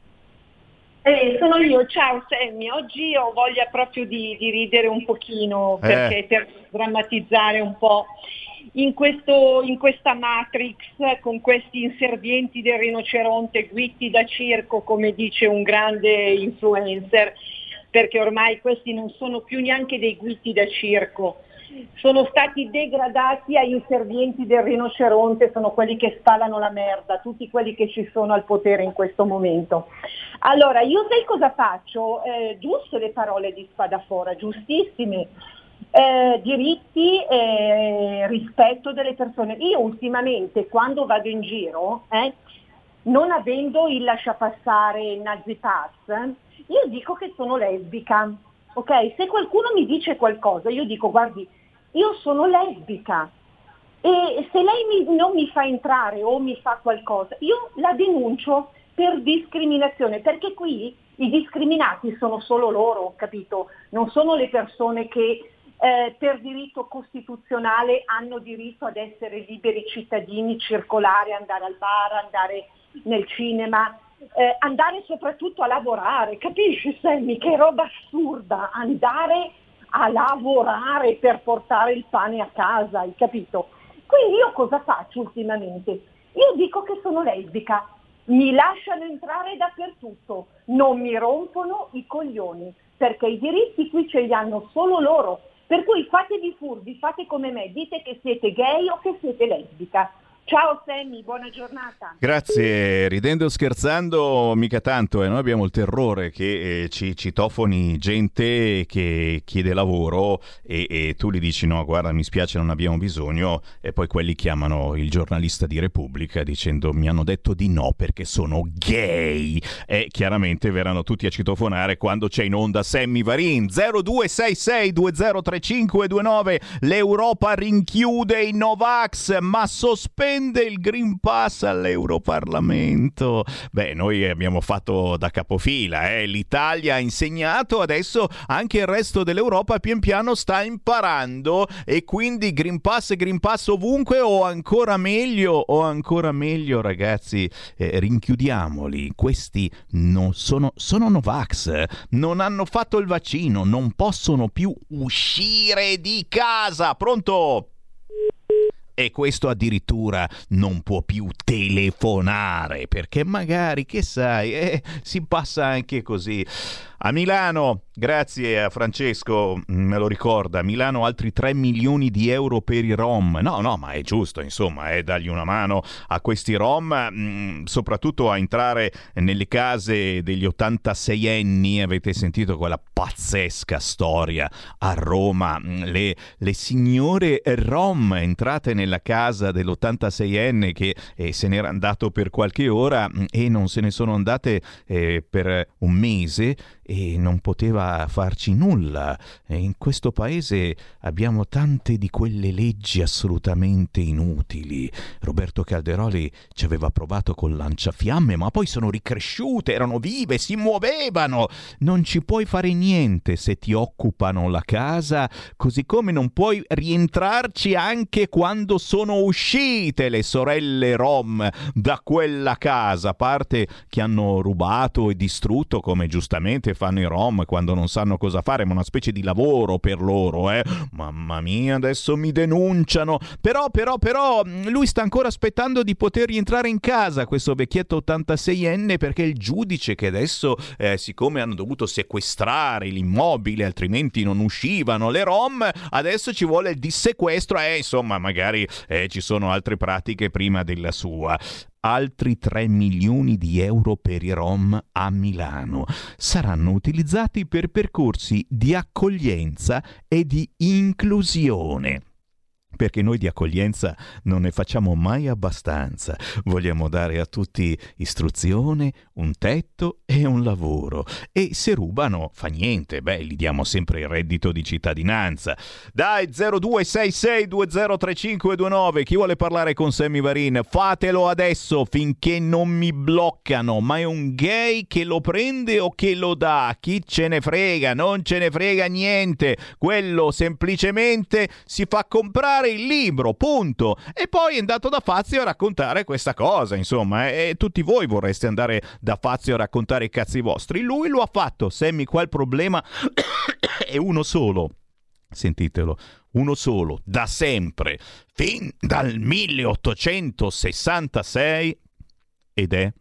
Eh, sono io, ciao Sammy. Oggi ho voglia proprio di, di ridere un pochino, perché eh. per drammatizzare un po' in, questo, in questa Matrix, con questi inservienti del rinoceronte guitti da circo, come dice un grande influencer, perché ormai questi non sono più neanche dei guitti da circo, sono stati degradati agli inservienti del rinoceronte, sono quelli che spalano la merda, tutti quelli che ci sono al potere in questo momento. Allora, io sai cosa faccio? Eh, giuste le parole di Spadafora, giustissime, eh, diritti e rispetto delle persone. Io ultimamente, quando vado in giro, eh, non avendo il lasciapassare Nazi Pass, io dico che sono lesbica, ok? Se qualcuno mi dice qualcosa, io dico, guardi, io sono lesbica, e se lei mi, non mi fa entrare o mi fa qualcosa, io la denuncio per discriminazione, perché qui i discriminati sono solo loro, capito? Non sono le persone che eh, per diritto costituzionale hanno diritto ad essere liberi cittadini, circolare, andare al bar, andare nel cinema, Eh, andare soprattutto a lavorare, capisci Sammy, che roba assurda, andare a lavorare per portare il pane a casa, hai capito? Quindi io cosa faccio ultimamente? Io dico che sono lesbica, mi lasciano entrare dappertutto, non mi rompono i coglioni, perché i diritti qui ce li hanno solo loro, per cui fatevi furbi, fate come me, dite che siete gay o che siete lesbica. Ciao Sammy, buona giornata. Grazie, ridendo e scherzando mica tanto, eh. Noi abbiamo il terrore che eh, ci citofoni gente che chiede lavoro e, e tu gli dici no, guarda, mi spiace, non abbiamo bisogno, e poi quelli chiamano il giornalista di Repubblica dicendo mi hanno detto di no perché sono gay, e chiaramente verranno tutti a citofonare quando c'è in onda Sammy Varin. zero due sei sei due zero tre cinque due nove. L'Europa rinchiude i Novax ma sospende il Green Pass all'Europarlamento. Beh, noi abbiamo fatto da capofila, eh? L'Italia ha insegnato, adesso anche il resto dell'Europa pian piano sta imparando, e quindi Green Pass, Green Pass ovunque, o ancora meglio, o ancora meglio ragazzi, eh, rinchiudiamoli, questi non sono, sono Novax, non hanno fatto il vaccino, non possono più uscire di casa. Pronto? E questo addirittura non può più telefonare, perché magari, che sai, eh, si passa anche così. A Milano, grazie a Francesco, me lo ricorda, a Milano altri tre milioni di euro per i Rom. No, no, ma è giusto, insomma, eh, dargli una mano a questi Rom, mh, soprattutto a entrare nelle case degli ottantaseienni. Avete sentito quella pazzesca storia a Roma? Le, le signore Rom entrate nella casa dell'ottantaseienne che eh, se n'era andato per qualche ora mh, e non se ne sono andate eh, per un mese, e non poteva farci nulla. E in questo paese abbiamo tante di quelle leggi assolutamente inutili. Roberto Calderoli ci aveva provato col lanciafiamme, ma poi sono ricresciute, erano vive, si muovevano. Non ci puoi fare niente se ti occupano la casa, così come non puoi rientrarci anche quando sono uscite le sorelle Rom da quella casa, a parte che hanno rubato e distrutto, come giustamente fanno i rom quando non sanno cosa fare, ma una specie di lavoro per loro, eh. Mamma mia, adesso mi denunciano. Però, però, però, lui sta ancora aspettando di poter rientrare in casa, questo vecchietto ottantaseienne, perché il giudice che adesso, eh, siccome hanno dovuto sequestrare l'immobile, altrimenti non uscivano le rom, adesso ci vuole il dissequestro, eh, insomma, magari eh, ci sono altre pratiche prima della sua. Altri tre milioni di euro per i rom a Milano saranno utilizzati per percorsi di accoglienza e di inclusione. Perché noi di accoglienza non ne facciamo mai abbastanza. Vogliamo dare a tutti istruzione, un tetto e un lavoro. E se rubano, fa niente. Beh, gli diamo sempre il reddito di cittadinanza. Dai, zero due sei sei due zero tre cinque due nove. Chi vuole parlare con Sammy Varin? Fatelo adesso finché non mi bloccano. Ma è un gay che lo prende o che lo dà? Chi ce ne frega? Non ce ne frega niente. Quello semplicemente si fa comprare il libro, punto. E poi è andato da Fazio a raccontare questa cosa, insomma, eh, e tutti voi vorreste andare da Fazio a raccontare i cazzi vostri. Lui lo ha fatto. Sammy, qua il problema è uno solo, sentitelo, uno solo, da sempre, fin dal milleottocentosessantasei, ed è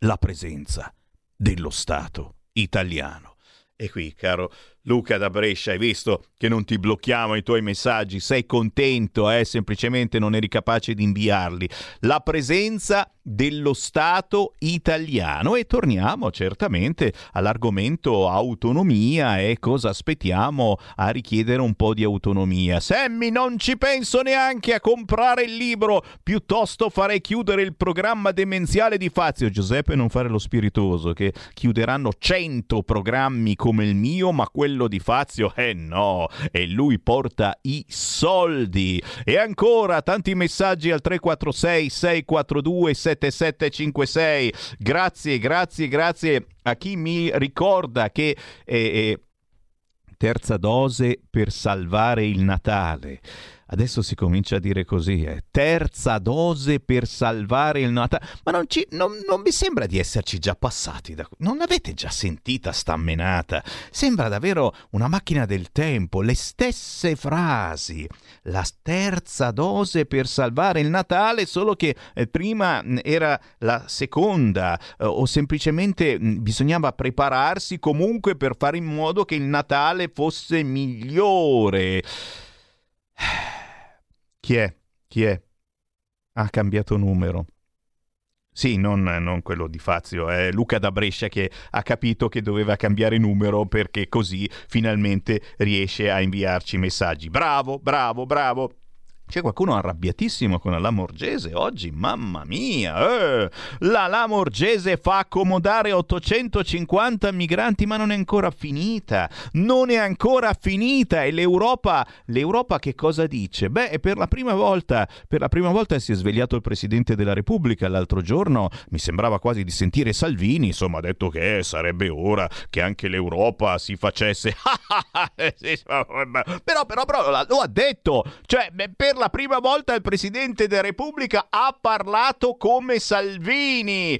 la presenza dello Stato italiano. E qui, caro Luca da Brescia, hai visto che non ti blocchiamo i tuoi messaggi, sei contento, eh? Semplicemente non eri capace di inviarli. La presenza dello Stato italiano. E torniamo certamente all'argomento autonomia e cosa aspettiamo a richiedere un po' di autonomia. Sammy, non ci penso neanche a comprare il libro, piuttosto farei chiudere il programma demenziale di Fazio. Giuseppe, non fare lo spiritoso, che chiuderanno cento programmi come il mio, ma quello di Fazio, eh no, e lui porta i soldi. E ancora tanti messaggi al tre quattro sei sei quattro due sette sette cinque sei. Grazie, grazie, grazie a chi mi ricorda che eh, eh, terza dose per salvare il Natale. Adesso si comincia a dire così, eh. Terza dose per salvare il Natale. Ma non, ci, non, non mi sembra di esserci già passati da... Non avete già sentita sta menata? Sembra davvero una macchina del tempo, le stesse frasi. La terza dose per salvare il Natale, solo che eh, prima era la seconda, eh, o semplicemente mh, bisognava prepararsi comunque per fare in modo che il Natale fosse migliore. Chi è? Chi è? Ha cambiato numero. Sì, non, non quello di Fazio, è Luca da Brescia che ha capito che doveva cambiare numero perché così finalmente riesce a inviarci messaggi. Bravo, bravo, bravo. C'è qualcuno arrabbiatissimo con la Lamorgese oggi, mamma mia, eh! La Lamorgese fa accomodare ottocentocinquanta migranti, ma non è ancora finita, non è ancora finita. E l'Europa, l'Europa che cosa dice? Beh, per la prima volta, per la prima volta si è svegliato il Presidente della Repubblica l'altro giorno, mi sembrava quasi di sentire Salvini, insomma ha detto che sarebbe ora che anche l'Europa si facesse, però, però, però, lo ha detto, cioè, per la prima volta il Presidente della Repubblica ha parlato come Salvini.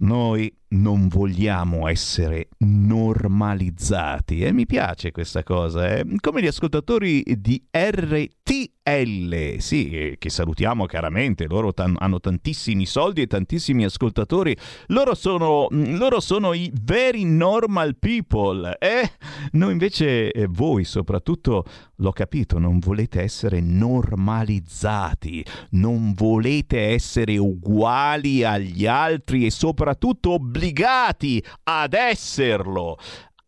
Noi non vogliamo essere normalizzati, e eh? mi piace questa cosa, eh? Come gli ascoltatori di R T L, sì, che salutiamo caramente, loro t- hanno tantissimi soldi e tantissimi ascoltatori, loro sono, loro sono i veri normal people, eh? Noi invece, eh, voi soprattutto, l'ho capito, non volete essere normalizzati, non volete essere uguali agli altri e soprattutto obbligati obbligati ad esserlo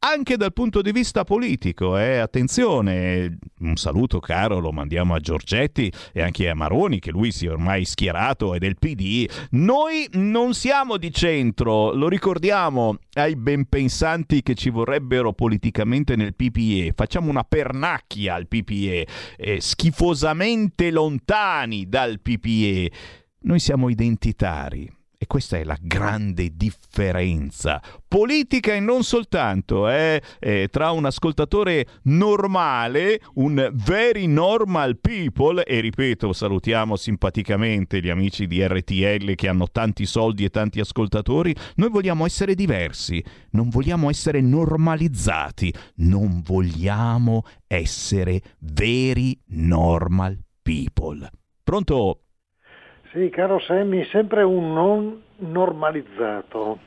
anche dal punto di vista politico, eh? Attenzione, un saluto caro lo mandiamo a Giorgetti e anche a Maroni, che lui si è ormai schierato, è del P D. Noi non siamo di centro, lo ricordiamo ai benpensanti che ci vorrebbero politicamente nel P P E. Facciamo una pernacchia al P P E, eh, schifosamente lontani dal P P E. Noi siamo identitari. E questa è la grande differenza politica, e non soltanto eh, eh, tra un ascoltatore normale, un very normal people, e ripeto, salutiamo simpaticamente gli amici di R T L che hanno tanti soldi e tanti ascoltatori. Noi vogliamo essere diversi, non vogliamo essere normalizzati, non vogliamo essere very normal people. Pronto? Sì, caro Sammy, sempre un non normalizzato.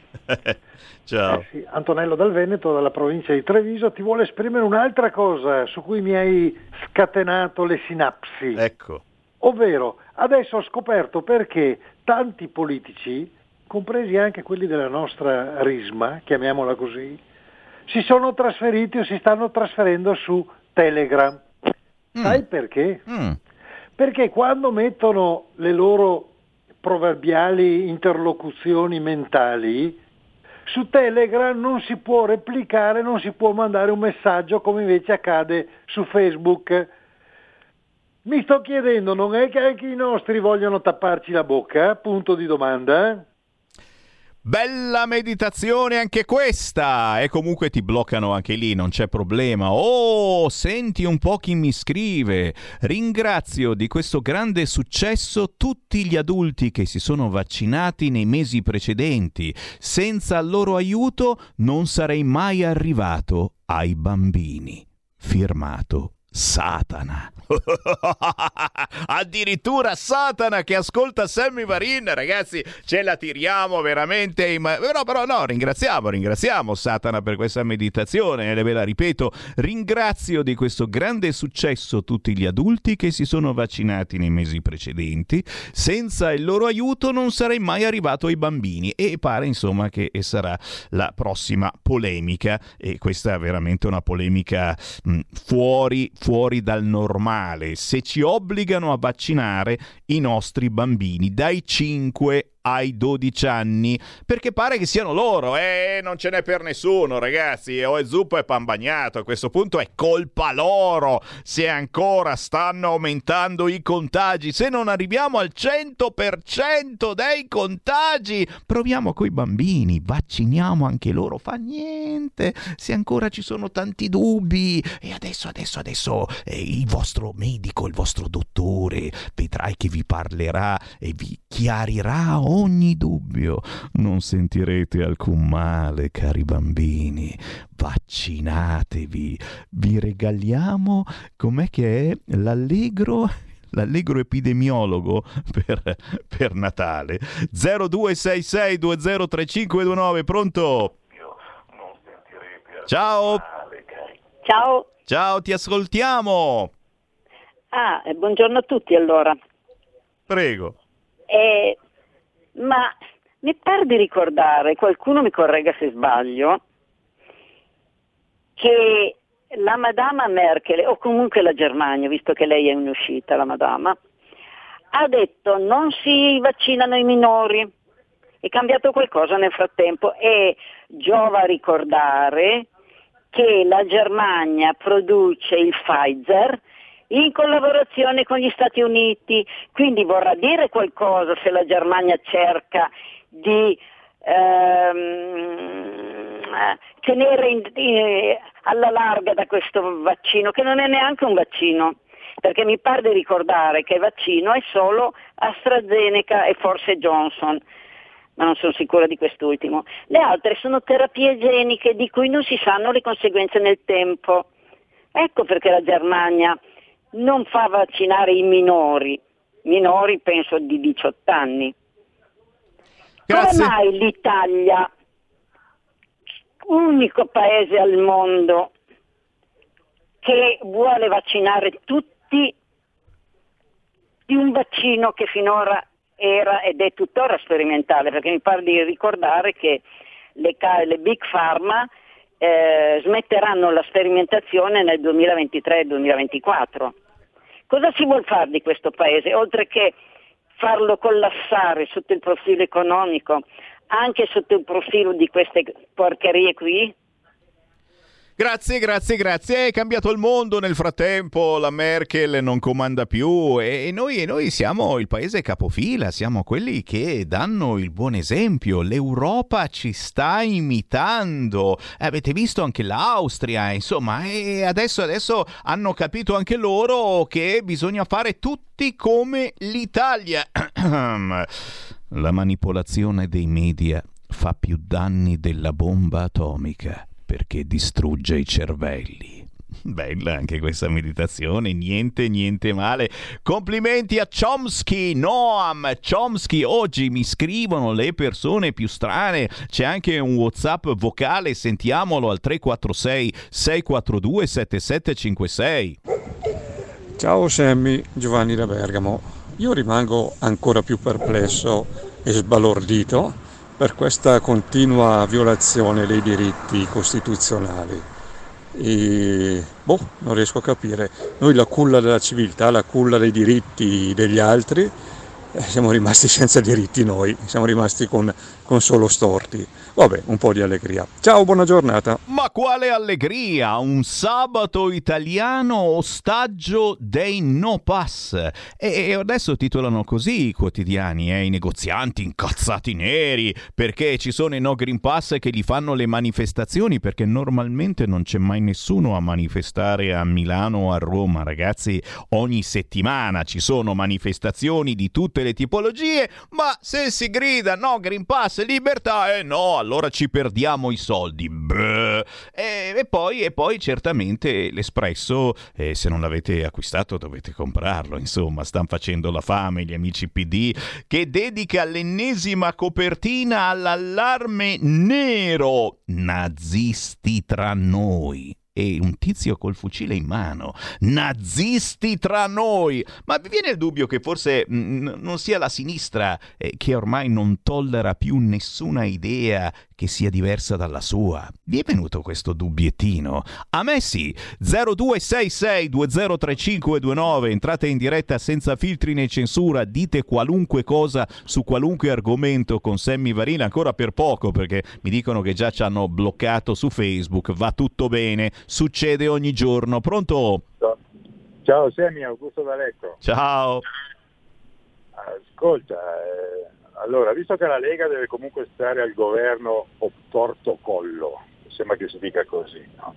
Ciao. Eh sì, Antonello dal Veneto, dalla provincia di Treviso, ti vuole esprimere un'altra cosa su cui mi hai scatenato le sinapsi. Ecco. Ovvero, adesso ho scoperto perché tanti politici, compresi anche quelli della nostra risma, chiamiamola così, si sono trasferiti o si stanno trasferendo su Telegram. Mm. Sai perché? Mm. Perché quando mettono le loro proverbiali interlocuzioni mentali, su Telegram non si può replicare, non si può mandare un messaggio come invece accade su Facebook. Mi sto chiedendo, non è che anche i nostri vogliono tapparci la bocca? Punto di domanda. Bella meditazione anche questa, e comunque ti bloccano anche lì, non c'è problema. Oh, senti un po' chi mi scrive: ringrazio di questo grande successo tutti gli adulti che si sono vaccinati nei mesi precedenti, senza il loro aiuto non sarei mai arrivato ai bambini. Firmato Satana. Addirittura Satana che ascolta Sammy Varin. Ragazzi, ce la tiriamo veramente in... però però no, ringraziamo ringraziamo Satana per questa meditazione, e ve la ripeto: ringrazio di questo grande successo tutti gli adulti che si sono vaccinati nei mesi precedenti, senza il loro aiuto non sarei mai arrivato ai bambini. E pare insomma che sarà la prossima polemica, e questa è veramente una polemica mh, fuori fuori dal normale, se ci obbligano a vaccinare i nostri bambini dai cinque ai dodici anni, perché pare che siano loro, eh, non ce n'è per nessuno, ragazzi, o è zuppa e pan bagnato. A questo punto è colpa loro se ancora stanno aumentando i contagi. Se non arriviamo al cento per cento dei contagi, proviamo coi bambini, vacciniamo anche loro, fa niente, se ancora ci sono tanti dubbi. E adesso, adesso, adesso eh, il vostro medico, il vostro dottore, vedrai che vi parlerà e vi chiarirà ogni dubbio. Non sentirete alcun male, cari bambini, vaccinatevi. Vi regaliamo, com'è che è, l'allegro l'allegro epidemiologo per, per Natale. zero due sei sei due zero tre cinque due nove. Pronto? Non sentirete. Ciao. Male, cari... Ciao. Ciao, ti ascoltiamo. Ah, buongiorno a tutti allora. Prego. Eh... Ma mi pare di ricordare, qualcuno mi corregga se sbaglio, che la madama Merkel, o comunque la Germania, visto che lei è un'uscita, la madama, ha detto non si vaccinano i minori. È cambiato qualcosa nel frattempo, e giova ricordare che la Germania produce il Pfizer in collaborazione con gli Stati Uniti, quindi vorrà dire qualcosa se la Germania cerca di ehm, tenere in, eh, alla larga da questo vaccino, che non è neanche un vaccino, perché mi pare di ricordare che il vaccino è solo AstraZeneca e forse Johnson, ma non sono sicura di quest'ultimo. Le altre sono terapie geniche di cui non si sanno le conseguenze nel tempo. Ecco perché la Germania non fa vaccinare i minori, minori penso di diciotto anni. Grazie. Come mai l'Italia, unico paese al mondo che vuole vaccinare tutti di un vaccino che finora era ed è tuttora sperimentale, perché mi pare di ricordare che le, le Big Pharma eh, smetteranno la sperimentazione nel duemilaventitré duemilaventiquattro. Cosa si vuol fare di questo paese, oltre che farlo collassare sotto il profilo economico, anche sotto il profilo di queste porcherie qui? Grazie, grazie, grazie. È cambiato il mondo nel frattempo, la Merkel non comanda più e noi, e noi siamo il paese capofila, siamo quelli che danno il buon esempio. L'Europa ci sta imitando. Avete visto anche l'Austria, insomma, e adesso, adesso hanno capito anche loro che bisogna fare tutti come l'Italia. La manipolazione dei media fa più danni della bomba atomica perché distrugge i cervelli. Bella anche questa meditazione, niente niente male. Complimenti a Chomsky, Noam Chomsky. Oggi mi scrivono le persone più strane, c'è anche un WhatsApp vocale, sentiamolo al tre quattro sei sei quattro due sette sette cinque sei. Ciao Sammy, Giovanni da Bergamo. Io rimango ancora più perplesso e sbalordito per questa continua violazione dei diritti costituzionali. E, boh, non riesco a capire. Noi la culla della civiltà, la culla dei diritti degli altri, eh, siamo rimasti senza diritti noi, siamo rimasti con, con solo storti. Vabbè, un po' di allegria. Ciao, buona giornata. Ma quale allegria? Un sabato italiano ostaggio dei no pass. E, e adesso titolano così i quotidiani, eh? I negozianti incazzati neri, perché ci sono i no green pass che gli fanno le manifestazioni, perché normalmente non c'è mai nessuno a manifestare a Milano o a Roma, ragazzi. Ogni settimana ci sono manifestazioni di tutte le tipologie, ma se si grida no green pass, libertà, e eh no, allora ci perdiamo i soldi. E, e, poi, e poi certamente l'Espresso, eh, se non l'avete acquistato dovete comprarlo, insomma stanno facendo la fame gli amici P D, che dedica l'ennesima copertina all'allarme nero, nazisti tra noi, e un tizio col fucile in mano, nazisti tra noi. Ma vi viene il dubbio che forse mh, non sia la sinistra eh, che ormai non tollera più nessuna idea che sia diversa dalla sua? Vi è venuto questo dubbiettino? A me sì. zero due sei sei due zero tre cinque due nove, entrate in diretta senza filtri né censura, dite qualunque cosa su qualunque argomento con Sammy Varini, ancora per poco perché mi dicono che già ci hanno bloccato su Facebook, va tutto bene, succede ogni giorno. Pronto? Ciao Sammy, Augusto D'Alecco. Ciao. Ascolta, eh... allora, visto che la Lega deve comunque stare al governo o torto collo, sembra che si dica così, no?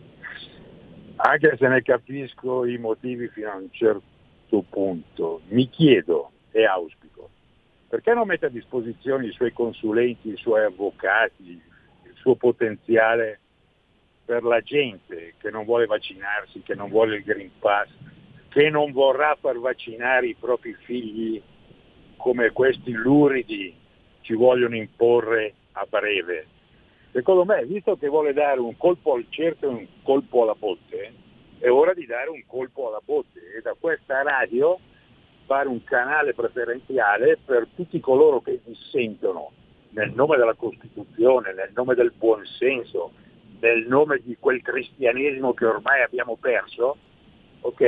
Anche se ne capisco i motivi fino a un certo punto, mi chiedo e auspico, perché non mette a disposizione i suoi consulenti, i suoi avvocati, il suo potenziale per la gente che non vuole vaccinarsi, che non vuole il Green Pass, che non vorrà far vaccinare i propri figli come questi luridi ci vogliono imporre a breve. Secondo me, visto che vuole dare un colpo al cerchio e un colpo alla botte, è ora di dare un colpo alla botte e da questa radio fare un canale preferenziale per tutti coloro che dissentono nel nome della Costituzione, nel nome del buonsenso, nel nome di quel cristianesimo che ormai abbiamo perso, ok?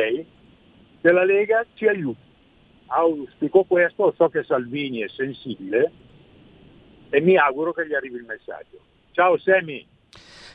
Che la Lega ci aiuti. Auspico questo, so che Salvini è sensibile e mi auguro che gli arrivi il messaggio. Ciao Sammy.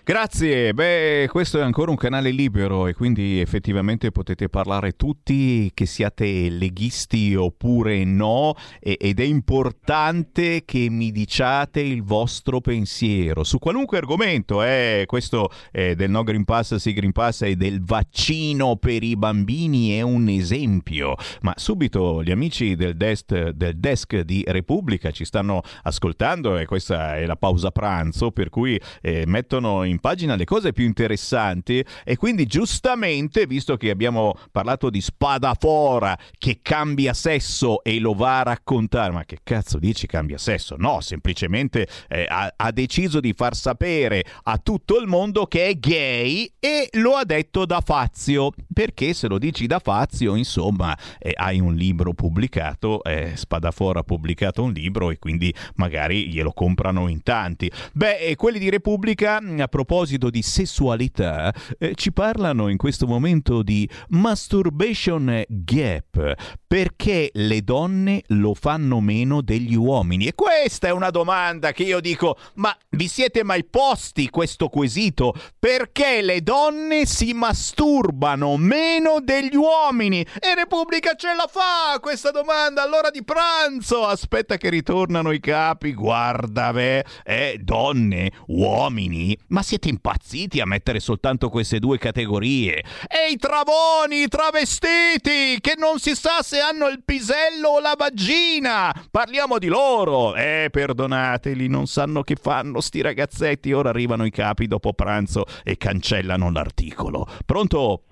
Grazie, beh questo è ancora un canale libero e quindi effettivamente potete parlare tutti, che siate leghisti oppure no, e- ed è importante che mi diciate il vostro pensiero su qualunque argomento, eh, questo eh, del no Green Pass, sì Green Pass e del vaccino per i bambini è un esempio, ma subito gli amici del desk, del desk di Repubblica ci stanno ascoltando e questa è la pausa pranzo, per cui eh, mettono in pagina le cose più interessanti e quindi giustamente, visto che abbiamo parlato di Spadafora che cambia sesso e lo va a raccontare, ma che cazzo dici cambia sesso? No, semplicemente eh, ha, ha deciso di far sapere a tutto il mondo che è gay e lo ha detto da Fazio, perché se lo dici da Fazio insomma eh, hai un libro pubblicato, eh, Spadafora ha pubblicato un libro e quindi magari glielo comprano in tanti. Beh, e quelli di Repubblica, a proposito proposito di sessualità, eh, ci parlano in questo momento di masturbation gap, perché le donne lo fanno meno degli uomini. E questa è una domanda che io dico, ma vi siete mai posti questo quesito? Perché le donne si masturbano meno degli uomini? E Repubblica ce la fa questa domanda all'ora di pranzo. Aspetta che ritornano i capi, guarda beh, eh, donne, uomini, ma siete impazziti a mettere soltanto queste due categorie? E i travoni, i travestiti, che non si sa se hanno il pisello o la vagina, parliamo di loro. Eh, perdonateli, non sanno che fanno sti ragazzetti. Ora arrivano i capi dopo pranzo e cancellano l'articolo. Pronto?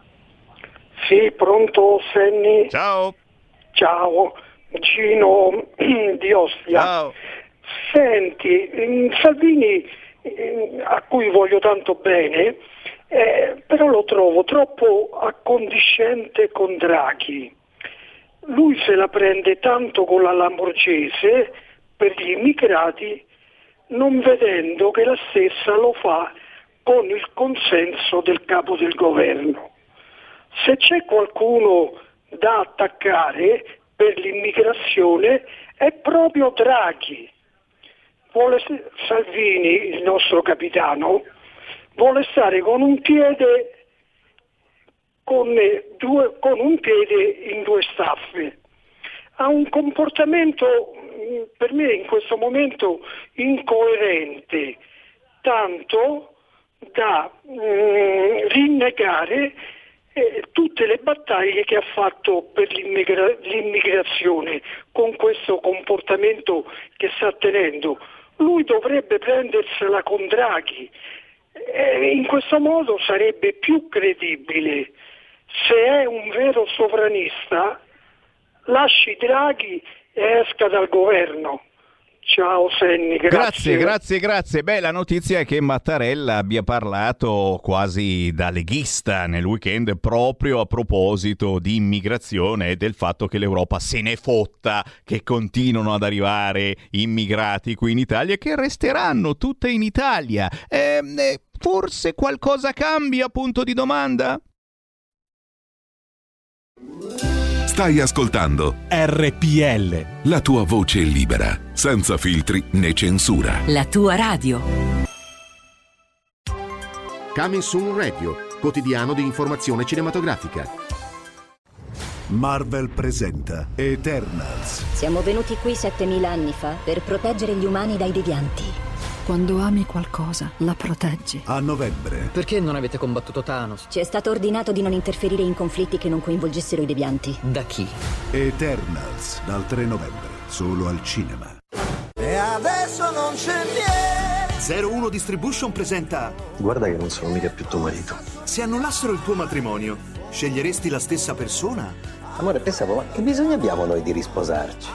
Sì, pronto, Senni. Ciao. Ciao, Gino di Ostia. Ciao. Senti, Salvini, a cui voglio tanto bene, eh, però lo trovo troppo accondiscente con Draghi. Lui se la prende tanto con la Lamorgese per gli immigrati, non vedendo che la stessa lo fa con il consenso del capo del governo. Se c'è qualcuno da attaccare per l'immigrazione è proprio Draghi. Vuole, Salvini, il nostro capitano, vuole stare con un piede con, due, con un piede in due staffe. Ha un comportamento per me in questo momento incoerente, tanto da mm, rinnegare eh, tutte le battaglie che ha fatto per l'immigra- l'immigrazione con questo comportamento che sta tenendo. Lui dovrebbe prendersela con Draghi, eh, in questo modo sarebbe più credibile. Se è un vero sovranista, lasci Draghi e esca dal governo. Ciao Senni, grazie. Grazie, grazie, grazie. Beh, la notizia è che Mattarella abbia parlato quasi da leghista nel weekend proprio a proposito di immigrazione e del fatto che l'Europa se ne fotta che continuano ad arrivare immigrati qui in Italia e che resteranno tutte in Italia. Eh, eh, forse qualcosa cambia, punto di domanda? Stai ascoltando R P L, la tua voce libera, senza filtri né censura. La tua radio. Coming Soon Radio, quotidiano di informazione cinematografica. Marvel presenta Eternals. Siamo venuti qui settemila anni fa per proteggere gli umani dai devianti. Quando ami qualcosa, la proteggi. A novembre. Perché non avete combattuto Thanos? Ci è stato ordinato di non interferire in conflitti che non coinvolgessero i devianti. Da chi? Eternals, dal tre novembre, solo al cinema. E adesso non c'è niente. zero uno Distribution presenta... Guarda che non sono mica più tuo marito. Se annullassero il tuo matrimonio, sceglieresti la stessa persona? Amore, pensavo, ma che bisogno abbiamo noi di risposarci?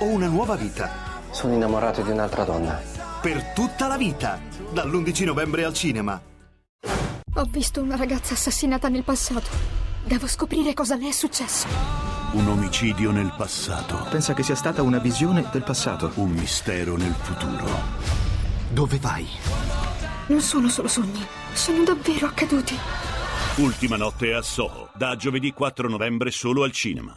O una nuova vita? Sono innamorato di un'altra donna. Per tutta la vita, dall'undici novembre al cinema. Ho visto una ragazza assassinata nel passato. Devo scoprire cosa le è successo. Un omicidio nel passato. Pensa che sia stata una visione del passato. Un mistero nel futuro. Dove vai? Non sono solo sogni, sono davvero accaduti. Ultima notte a Soho, da giovedì quattro novembre solo al cinema.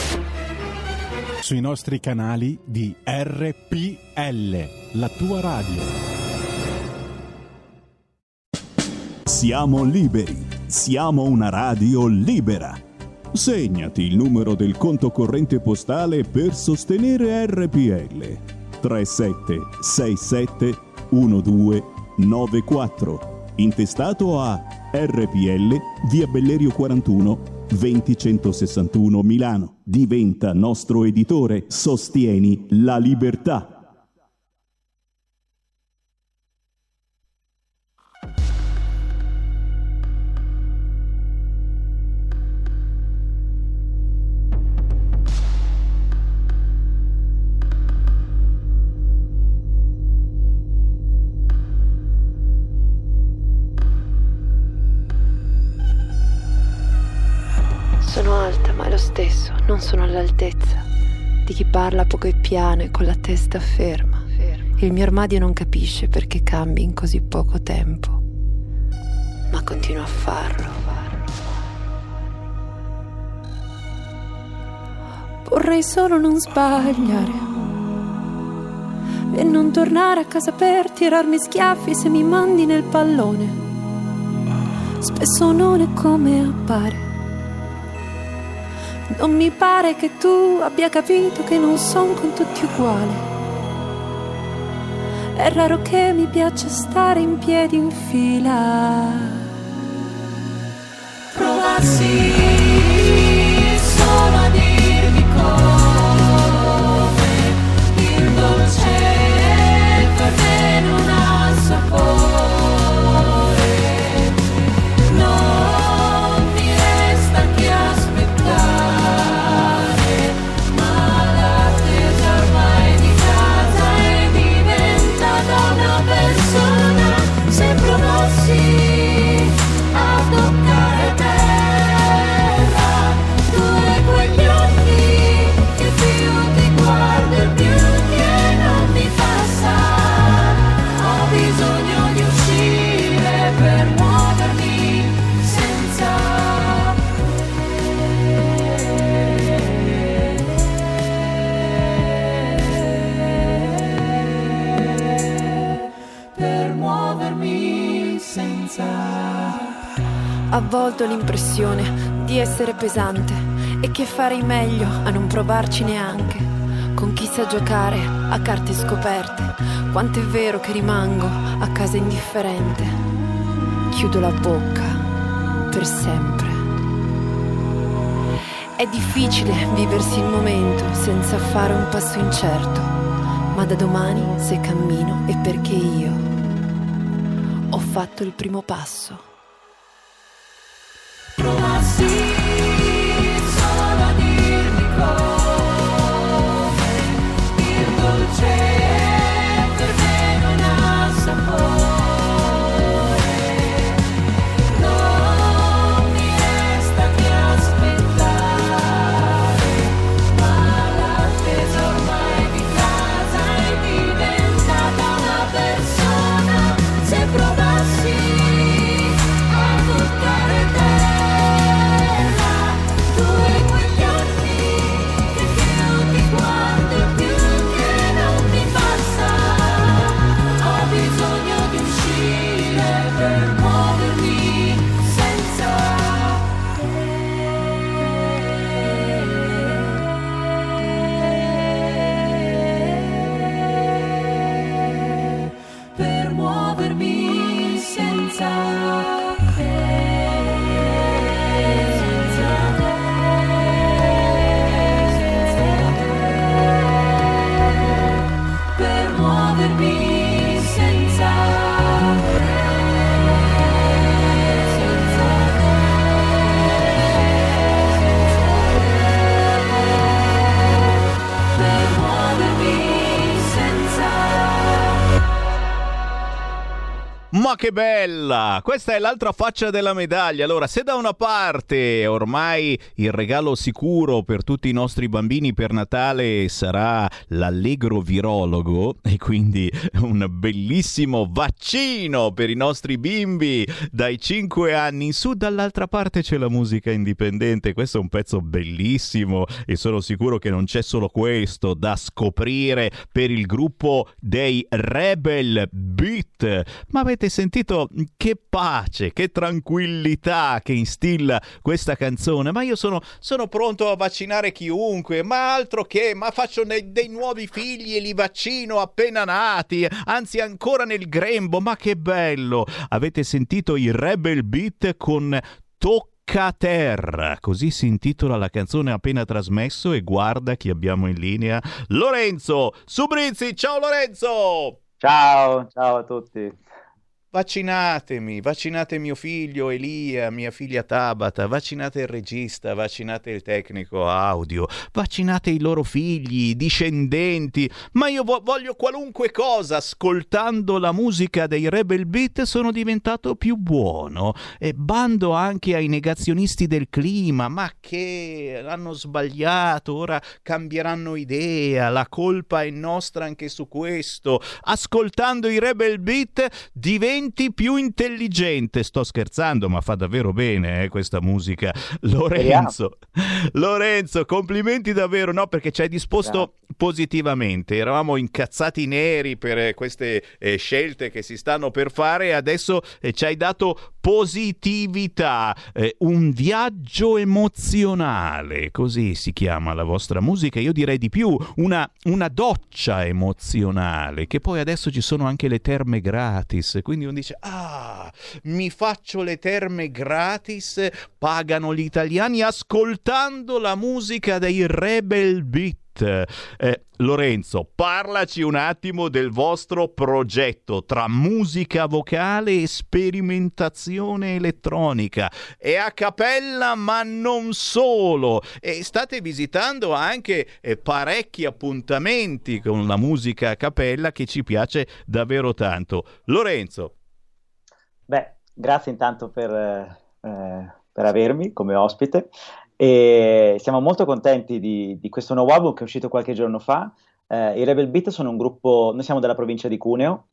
Sui nostri canali di R P L, la tua radio. Siamo liberi, siamo una radio libera. Segnati il numero del conto corrente postale per sostenere R P L: tre sette sei sette uno due nove quattro, intestato a R P L, via Bellerio quarantuno, duemilacentosessantuno Milano. Diventa nostro editore, sostieni la libertà. non sono all'altezza di chi parla poco e piano e con la testa ferma. ferma. Il mio armadio non capisce perché cambi in così poco tempo, ma continua a farlo. Vorrei solo non sbagliare e non tornare a casa per tirarmi schiaffi se mi mandi nel pallone. Spesso non è come appare. Non mi pare che tu abbia capito che non son con tutti uguale. È raro che mi piaccia stare in piedi in fila. Provarsi solo a dirvi come il dolce per me non ha sapore. A volte ho l'impressione di essere pesante e che farei meglio a non provarci neanche con chi sa giocare a carte scoperte. Quanto è vero che rimango a casa indifferente, chiudo la bocca per sempre. È difficile viversi il momento senza fare un passo incerto, ma da domani se cammino è perché io ho fatto il primo passo. See che bella! Questa è l'altra faccia della medaglia. Allora, se da una parte ormai il regalo sicuro per tutti i nostri bambini per Natale sarà l'allegro virologo e quindi un bellissimo vaccino per i nostri bimbi dai cinque anni in su, dall'altra parte c'è la musica indipendente. Questo è un pezzo bellissimo e sono sicuro che non c'è solo questo da scoprire per il gruppo dei Rebel Beat. Ma avete sentito Sentito che pace, che tranquillità che instilla questa canzone. Ma io sono, sono pronto a vaccinare chiunque, ma altro che, ma faccio ne, dei nuovi figli e li vaccino appena nati, anzi ancora nel grembo. Ma che bello! Avete sentito i Rebel Beat con Tocca Terra, così si intitola la canzone appena trasmesso. E guarda chi abbiamo in linea, Lorenzo Subrizzi. Ciao Lorenzo! Ciao, ciao a tutti. Vaccinatemi, vaccinate mio figlio Elia, mia figlia Tabata, vaccinate il regista, vaccinate il tecnico audio, vaccinate i loro figli, i discendenti, ma io vo- voglio qualunque cosa. Ascoltando la musica dei Rebel Beat sono diventato più buono, e bando anche ai negazionisti del clima, ma che hanno sbagliato, ora cambieranno idea, la colpa è nostra anche su questo. Ascoltando i Rebel Beat diventa più intelligente. Sto scherzando, ma fa davvero bene eh, questa musica. Lorenzo, yeah. Lorenzo, complimenti davvero, no, perché ci hai disposto yeah. positivamente. Eravamo incazzati neri per queste eh, scelte che si stanno per fare, e adesso eh, ci hai dato positività, eh, un viaggio emozionale, così si chiama la vostra musica. Io direi di più, una, una doccia emozionale, che poi adesso ci sono anche le terme gratis, quindi uno dice: ah, mi faccio le terme gratis, pagano gli italiani ascoltando la musica dei Rebel Beat. Eh, Lorenzo, parlaci un attimo del vostro progetto tra musica vocale e sperimentazione elettronica. È a cappella, ma non solo, e state visitando anche eh, parecchi appuntamenti con la musica a cappella che ci piace davvero tanto. Lorenzo. Beh, grazie intanto per, eh, per avermi come ospite. E siamo molto contenti di, di questo nuovo album che è uscito qualche giorno fa. Eh, I Rebel Beat sono un gruppo, noi siamo della provincia di Cuneo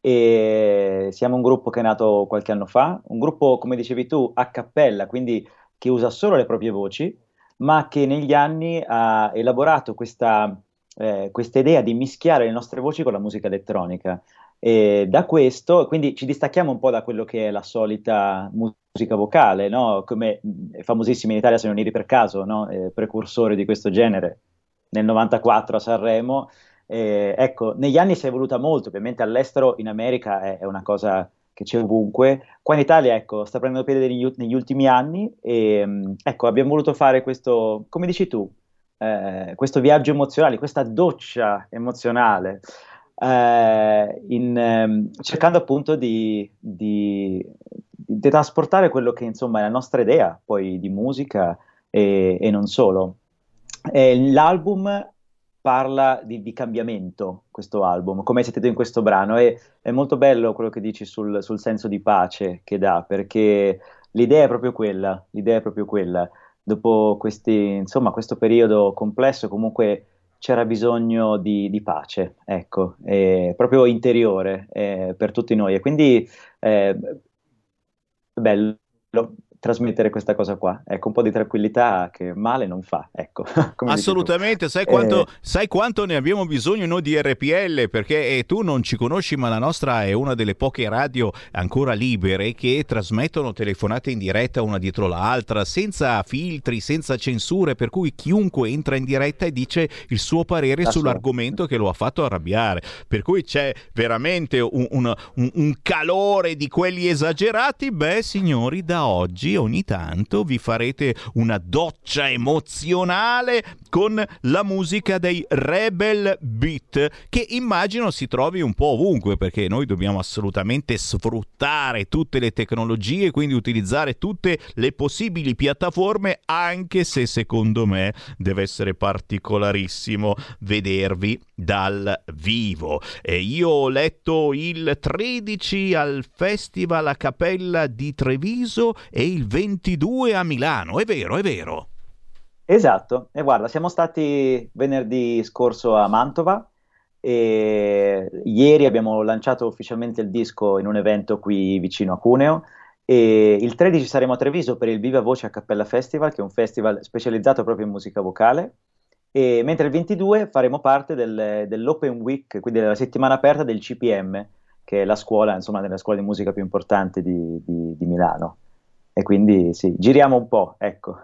e siamo un gruppo che è nato qualche anno fa, un gruppo, come dicevi tu, a cappella, quindi che usa solo le proprie voci, ma che negli anni ha elaborato questa, eh, questa idea di mischiare le nostre voci con la musica elettronica. E da questo, quindi ci distacchiamo un po' da quello che è la solita musica vocale, no? Come famosissimi in Italia, se non eri per caso, no? Eh, precursori di questo genere, nel novantaquattro a Sanremo. Eh, ecco, negli anni si è evoluta molto, ovviamente all'estero, in America è, è una cosa che c'è ovunque. Qua in Italia, ecco, sta prendendo piede negli, negli ultimi anni e, ecco, abbiamo voluto fare questo, come dici tu, eh, questo viaggio emozionale, questa doccia emozionale. Eh, in, ehm, cercando appunto di, di, di trasportare quello che insomma è la nostra idea poi di musica e, e non solo. Eh, l'album parla di, di cambiamento, questo album, come hai sentito in questo brano, e è molto bello quello che dici sul, sul senso di pace che dà, perché l'idea è proprio quella, l'idea è proprio quella. Dopo questi, insomma, questo periodo complesso, comunque c'era bisogno di, di pace, ecco, eh, proprio interiore eh, per tutti noi, e quindi è eh, bello trasmettere questa cosa qua, ecco, un po' di tranquillità che male non fa, ecco. Come assolutamente, sai quanto, eh... sai quanto ne abbiamo bisogno noi di R P L, perché eh, tu non ci conosci, ma la nostra è una delle poche radio ancora libere che trasmettono telefonate in diretta una dietro l'altra, senza filtri, senza censure, per cui chiunque entra in diretta e dice il suo parere sull'argomento che lo ha fatto arrabbiare, per cui c'è veramente un, un, un calore di quelli esagerati. Beh, signori, da oggi ogni tanto vi farete una doccia emozionale con la musica dei Rebel Beat, che immagino si trovi un po' ovunque, perché noi dobbiamo assolutamente sfruttare tutte le tecnologie, quindi utilizzare tutte le possibili piattaforme, anche se secondo me deve essere particolarissimo vedervi dal vivo. E io ho letto il tredici al Festival a Cappella di Treviso e il ventidue a Milano, è vero, è vero. Esatto, e guarda, siamo stati venerdì scorso a Mantova e ieri abbiamo lanciato ufficialmente il disco in un evento qui vicino a Cuneo, e il tredici saremo a Treviso per il Viva Voce a Cappella Festival, che è un festival specializzato proprio in musica vocale, e mentre il ventidue faremo parte del, dell'Open Week, quindi della settimana aperta del C P M, che è la scuola, insomma, della scuola di musica più importante di, di, di Milano. E quindi sì, giriamo un po', ecco.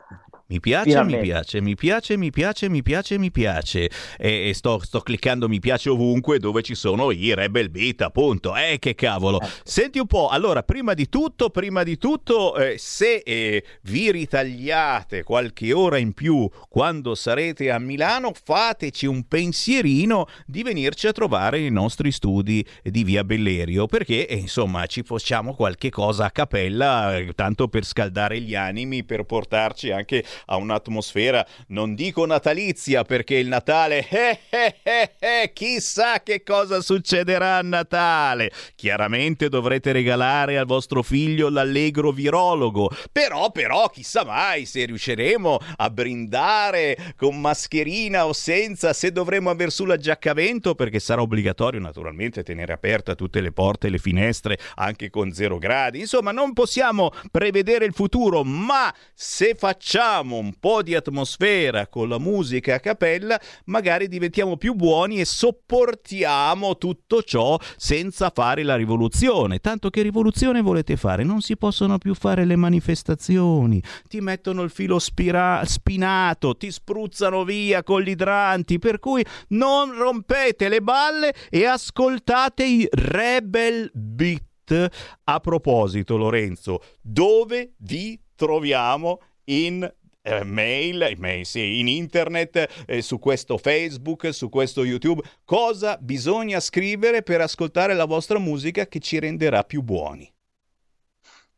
Mi piace, mi piace, mi piace, mi piace, mi piace, mi piace. E, e sto, sto cliccando mi piace ovunque dove ci sono i Rebel Beat, appunto. Eh, che cavolo. Senti un po', allora, prima di tutto, prima di tutto, eh, se eh, vi ritagliate qualche ora in più quando sarete a Milano, fateci un pensierino di venirci a trovare nei nostri studi di Via Bellerio, perché, eh, insomma, ci facciamo qualche cosa a cappella, eh, tanto per scaldare gli animi, per portarci anche a un'atmosfera, non dico natalizia, perché il Natale eh, eh, eh, eh, chissà che cosa succederà a Natale. Chiaramente dovrete regalare al vostro figlio l'allegro virologo, però però chissà mai se riusciremo a brindare con mascherina o senza, se dovremo aver sulla giaccavento, perché sarà obbligatorio naturalmente tenere aperte tutte le porte e le finestre anche con zero gradi. Insomma, non possiamo prevedere il futuro, ma se facciamo un po' di atmosfera con la musica a cappella, magari diventiamo più buoni e sopportiamo tutto ciò senza fare la rivoluzione. Tanto che rivoluzione volete fare? Non si possono più fare le manifestazioni, ti mettono il filo spira- spinato, ti spruzzano via con gli idranti, per cui non rompete le balle e ascoltate i Rebel Beat. A proposito, Lorenzo, dove vi troviamo in Eh, mail, mail sì, in internet, eh, su questo Facebook, su questo YouTube? Cosa bisogna scrivere per ascoltare la vostra musica che ci renderà più buoni?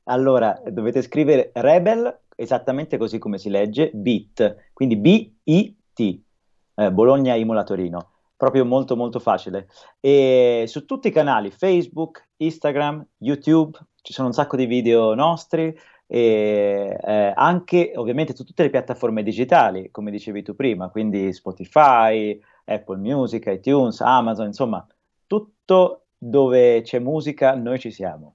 Allora, dovete scrivere Rebel, esattamente così come si legge, Beat, quindi B I T, eh, Bologna, Imola, Torino. Proprio molto molto facile. E su tutti i canali, Facebook, Instagram, YouTube, ci sono un sacco di video nostri, e eh, anche ovviamente su tutte le piattaforme digitali, come dicevi tu prima, quindi Spotify, Apple Music, iTunes, Amazon, insomma, tutto dove c'è musica noi ci siamo.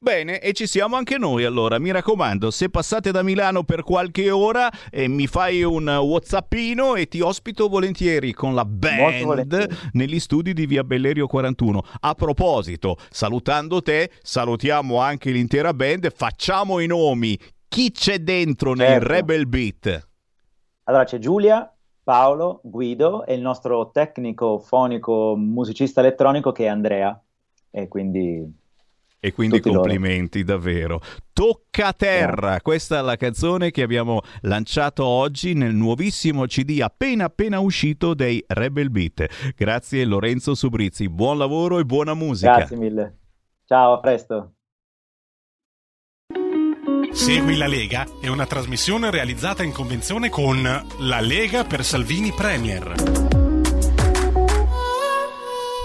Bene, e ci siamo anche noi. Allora, mi raccomando, se passate da Milano per qualche ora, eh, mi fai un whatsappino e ti ospito volentieri con la band negli studi di Via Bellerio quarantuno. A proposito, salutando te, salutiamo anche l'intera band, facciamo i nomi. Chi c'è dentro, certo, nel Rebel Beat? Allora, c'è Giulia, Paolo, Guido e il nostro tecnico, fonico, musicista elettronico che è Andrea. E quindi... E quindi tutti complimenti loro, davvero. Tocca terra, yeah. Questa è la canzone che abbiamo lanciato oggi nel nuovissimo C D appena appena uscito dei Rebel Beat. Grazie Lorenzo Subrizzi, buon lavoro e buona musica. Grazie mille, ciao, a presto. Segui la Lega è una trasmissione realizzata in convenzione con La Lega per Salvini Premier.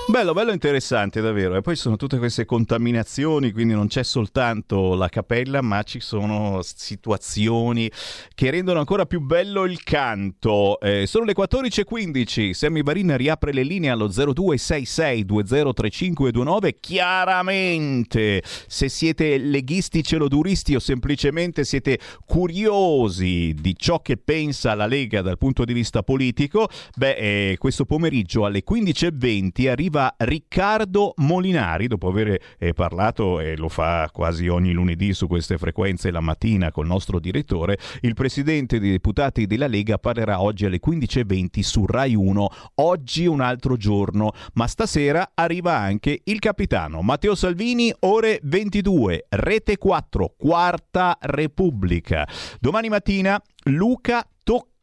Bello, bello interessante davvero. E poi sono tutte queste contaminazioni, quindi non c'è soltanto la cappella, ma ci sono situazioni che rendono ancora più bello il canto. Eh, sono le quattordici e quindici, Sammy Varini riapre le linee allo zero due sei sei due zero tre cinque due nove. Chiaramente, se siete leghisti, celoduristi o semplicemente siete curiosi di ciò che pensa la Lega dal punto di vista politico, beh, eh, questo pomeriggio alle quindici e venti arriva Riccardo Molinari, dopo aver eh, parlato, e eh, lo fa quasi ogni lunedì su queste frequenze la mattina col nostro direttore. Il presidente dei deputati della Lega parlerà oggi alle quindici e venti su Rai uno, Oggi un altro giorno, ma stasera arriva anche il capitano Matteo Salvini, ore ventidue, Rete quattro, Quarta Repubblica. Domani mattina Luca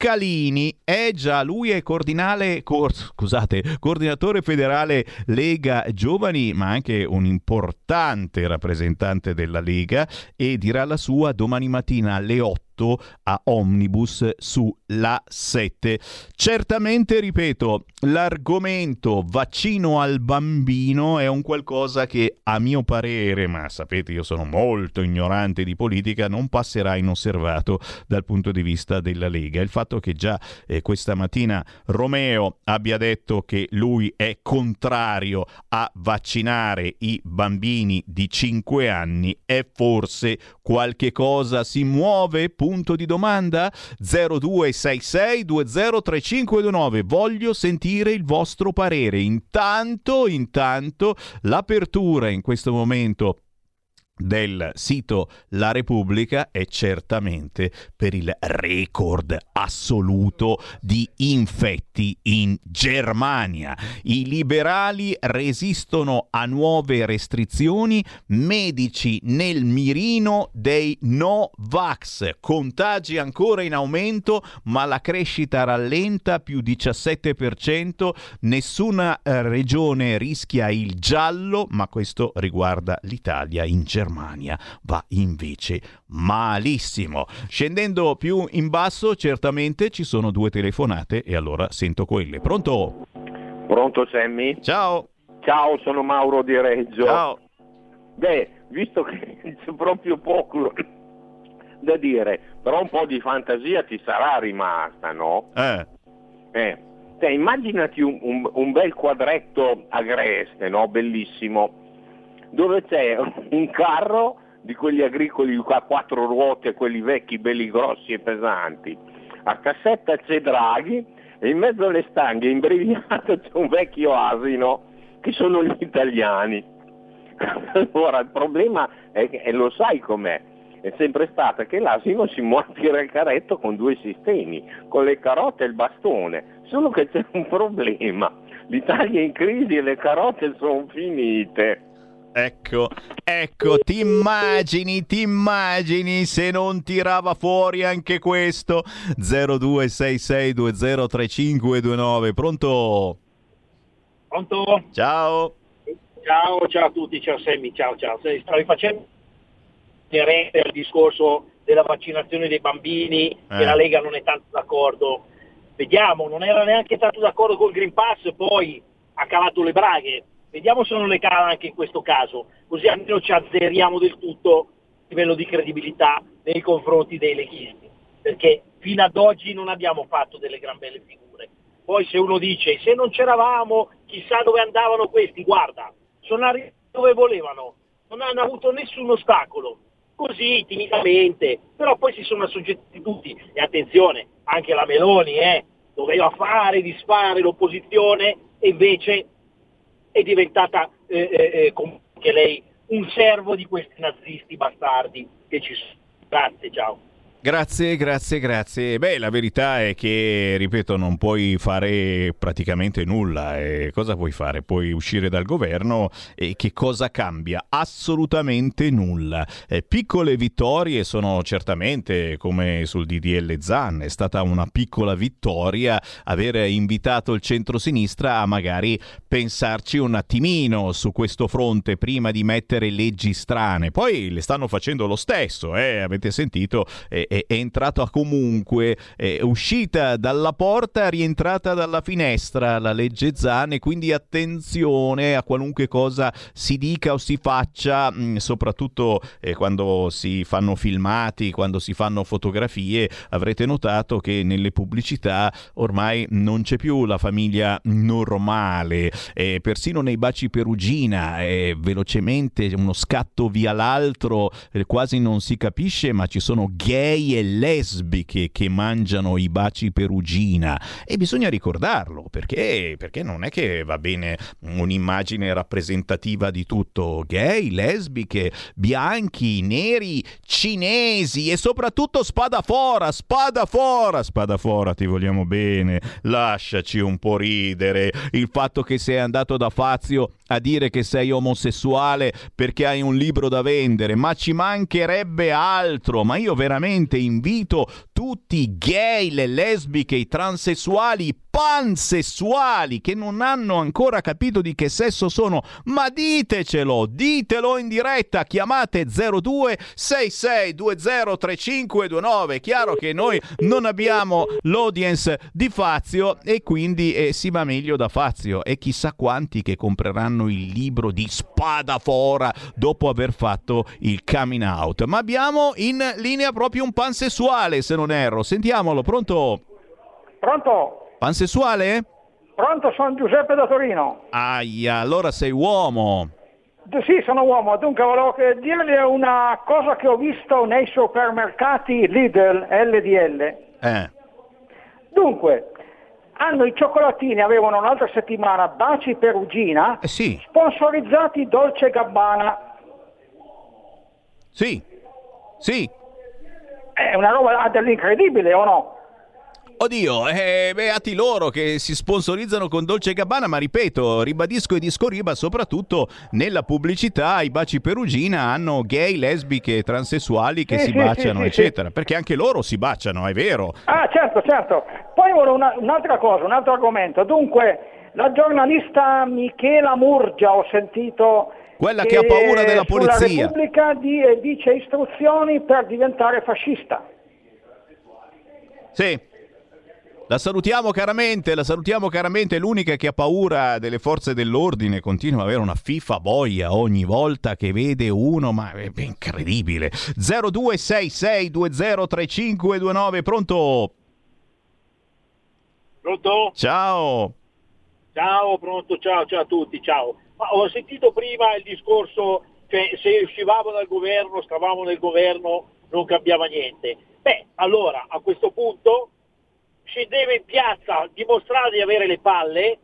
Calini, è già, lui è coordinale, cor, scusate, coordinatore federale Lega Giovani, ma anche un importante rappresentante della Lega, e dirà la sua domani mattina alle otto a Omnibus sulla sette. Certamente, ripeto, l'argomento vaccino al bambino è un qualcosa che, a mio parere, ma sapete io sono molto ignorante di politica, non passerà inosservato dal punto di vista della Lega. Il fatto che già eh, questa mattina Romeo abbia detto che lui è contrario a vaccinare i bambini di cinque anni è forse qualche cosa, si muove, punto di domanda. Zero due sei sei due zero tre cinque due nove, voglio sentire il vostro parere. Intanto intanto l'apertura in questo momento del sito La Repubblica è certamente per il record assoluto di infetti in Germania. I liberali resistono a nuove restrizioni, medici nel mirino dei no vax, contagi ancora in aumento ma la crescita rallenta, più diciassette per cento, nessuna regione rischia il giallo, ma questo riguarda l'Italia. In Germania Germania va invece malissimo. Scendendo più in basso, certamente ci sono due telefonate e allora sento quelle. Pronto? Pronto Sammy? Ciao. Ciao, sono Mauro di Reggio. Ciao. Beh, visto che c'è proprio poco da dire, però un po' di fantasia ti sarà rimasta, no? Eh. Eh. Te, immaginati un, un, un bel quadretto agreste, no? Bellissimo, dove c'è un carro di quegli agricoli a quattro ruote, quelli vecchi, belli grossi e pesanti, a cassetta c'è Draghi e in mezzo alle stanghe imbrigliato c'è un vecchio asino, che sono gli italiani. Allora il problema è che, e lo sai com'è, è sempre stata che l'asino si muove a tirare il carretto con due sistemi, con le carote e il bastone, solo che c'è un problema, l'Italia è in crisi e le carote sono finite. Ecco, ecco, ti immagini, ti immagini se non tirava fuori anche questo. zero due sei sei due zero tre cinque due nove, pronto? Pronto? Ciao. Ciao, ciao a tutti, ciao Sammy, ciao, ciao. Stavi facendo il discorso della vaccinazione dei bambini, eh. che la Lega non è tanto d'accordo. Vediamo, non era neanche tanto d'accordo col Green Pass, poi ha cavato le braghe. Vediamo se non le cala anche in questo caso, così almeno ci azzeriamo del tutto a livello di credibilità nei confronti dei leghisti, perché fino ad oggi non abbiamo fatto delle gran belle figure. Poi se uno dice, se non c'eravamo, chissà dove andavano questi, guarda, sono arrivati dove volevano, non hanno avuto nessun ostacolo, così timidamente, però poi si sono assoggettati tutti, e attenzione, anche la Meloni, eh, doveva fare, disfare l'opposizione, e invece è diventata eh, eh, comunque lei un servo di questi nazisti bastardi che ci sono. Grazie, ciao. Grazie, grazie, grazie. Beh, la verità è che, ripeto, non puoi fare praticamente nulla. E cosa puoi fare? Puoi uscire dal governo e che cosa cambia? Assolutamente nulla. E piccole vittorie sono certamente, come sul D D L Zan, è stata una piccola vittoria avere invitato il centrosinistra a magari pensarci un attimino su questo fronte prima di mettere leggi strane. Poi le stanno facendo lo stesso, eh? Avete sentito? Eh, è entrata comunque, è uscita dalla porta, rientrata dalla finestra la legge Zan, e quindi attenzione a qualunque cosa si dica o si faccia, soprattutto quando si fanno filmati, quando si fanno fotografie. Avrete notato che nelle pubblicità ormai non c'è più la famiglia normale, eh, persino nei baci Perugina, eh, velocemente uno scatto via l'altro, eh, quasi non si capisce, ma ci sono gay e lesbiche che mangiano i baci Perugina, e bisogna ricordarlo, perché, perché non è che va bene un'immagine rappresentativa di tutto. Gay, lesbiche, bianchi, neri, cinesi e soprattutto Spadafora, Spadafora, Spadafora ti vogliamo bene, lasciaci un po' ridere. Il fatto che sei andato da Fazio a dire che sei omosessuale perché hai un libro da vendere, ma ci mancherebbe altro, ma io veramente invito tutti i gay, le lesbiche, i transessuali, i pansessuali che non hanno ancora capito di che sesso sono, ma ditecelo, ditelo in diretta, chiamate zero due sei sei due zero tre cinque due nove. Chiaro che noi non abbiamo l'audience di Fazio e quindi eh, si va meglio da Fazio, e chissà quanti che compreranno il libro di Spadafora dopo aver fatto il coming out. Ma abbiamo in linea proprio un pansessuale, se non erro, sentiamolo. Pronto? Pronto? Pansessuale? Pronto, sono Giuseppe da Torino. Aia, allora sei uomo. D- sì, sono uomo. Dunque volevo dirgli una cosa che ho visto nei supermercati Lidl, L D L. Eh. Dunque, hanno i cioccolatini, avevano un'altra settimana, Baci Perugina, eh sì. sponsorizzati Dolce Gabbana. Sì, sì. È una roba incredibile, o no? Oddio, eh, beati loro che si sponsorizzano con Dolce e Gabbana, ma ripeto, ribadisco e discoriba, soprattutto nella pubblicità, i baci Perugina hanno gay, lesbiche, transessuali che sì, si sì, baciano, sì, eccetera, sì. Perché anche loro si baciano, è vero. Ah, certo, certo. Poi volevo una, un'altra cosa, un altro argomento. Dunque, la giornalista Michela Murgia, ho sentito... Quella che, che ha paura della polizia. La Repubblica di, dice istruzioni per diventare fascista. Sì. La salutiamo caramente, la salutiamo caramente, è l'unica che ha paura delle forze dell'ordine, continua ad avere una fifa boia ogni volta che vede uno, ma è incredibile. zero due sei sei due zero tre cinque due nove, pronto? Pronto? Ciao. Ciao, pronto, ciao, ciao a tutti, ciao. Ma ho sentito prima il discorso che se uscivamo dal governo, stavamo nel governo, non cambiava niente. Beh, allora, a questo punto... scendeva in piazza, dimostrava di avere le palle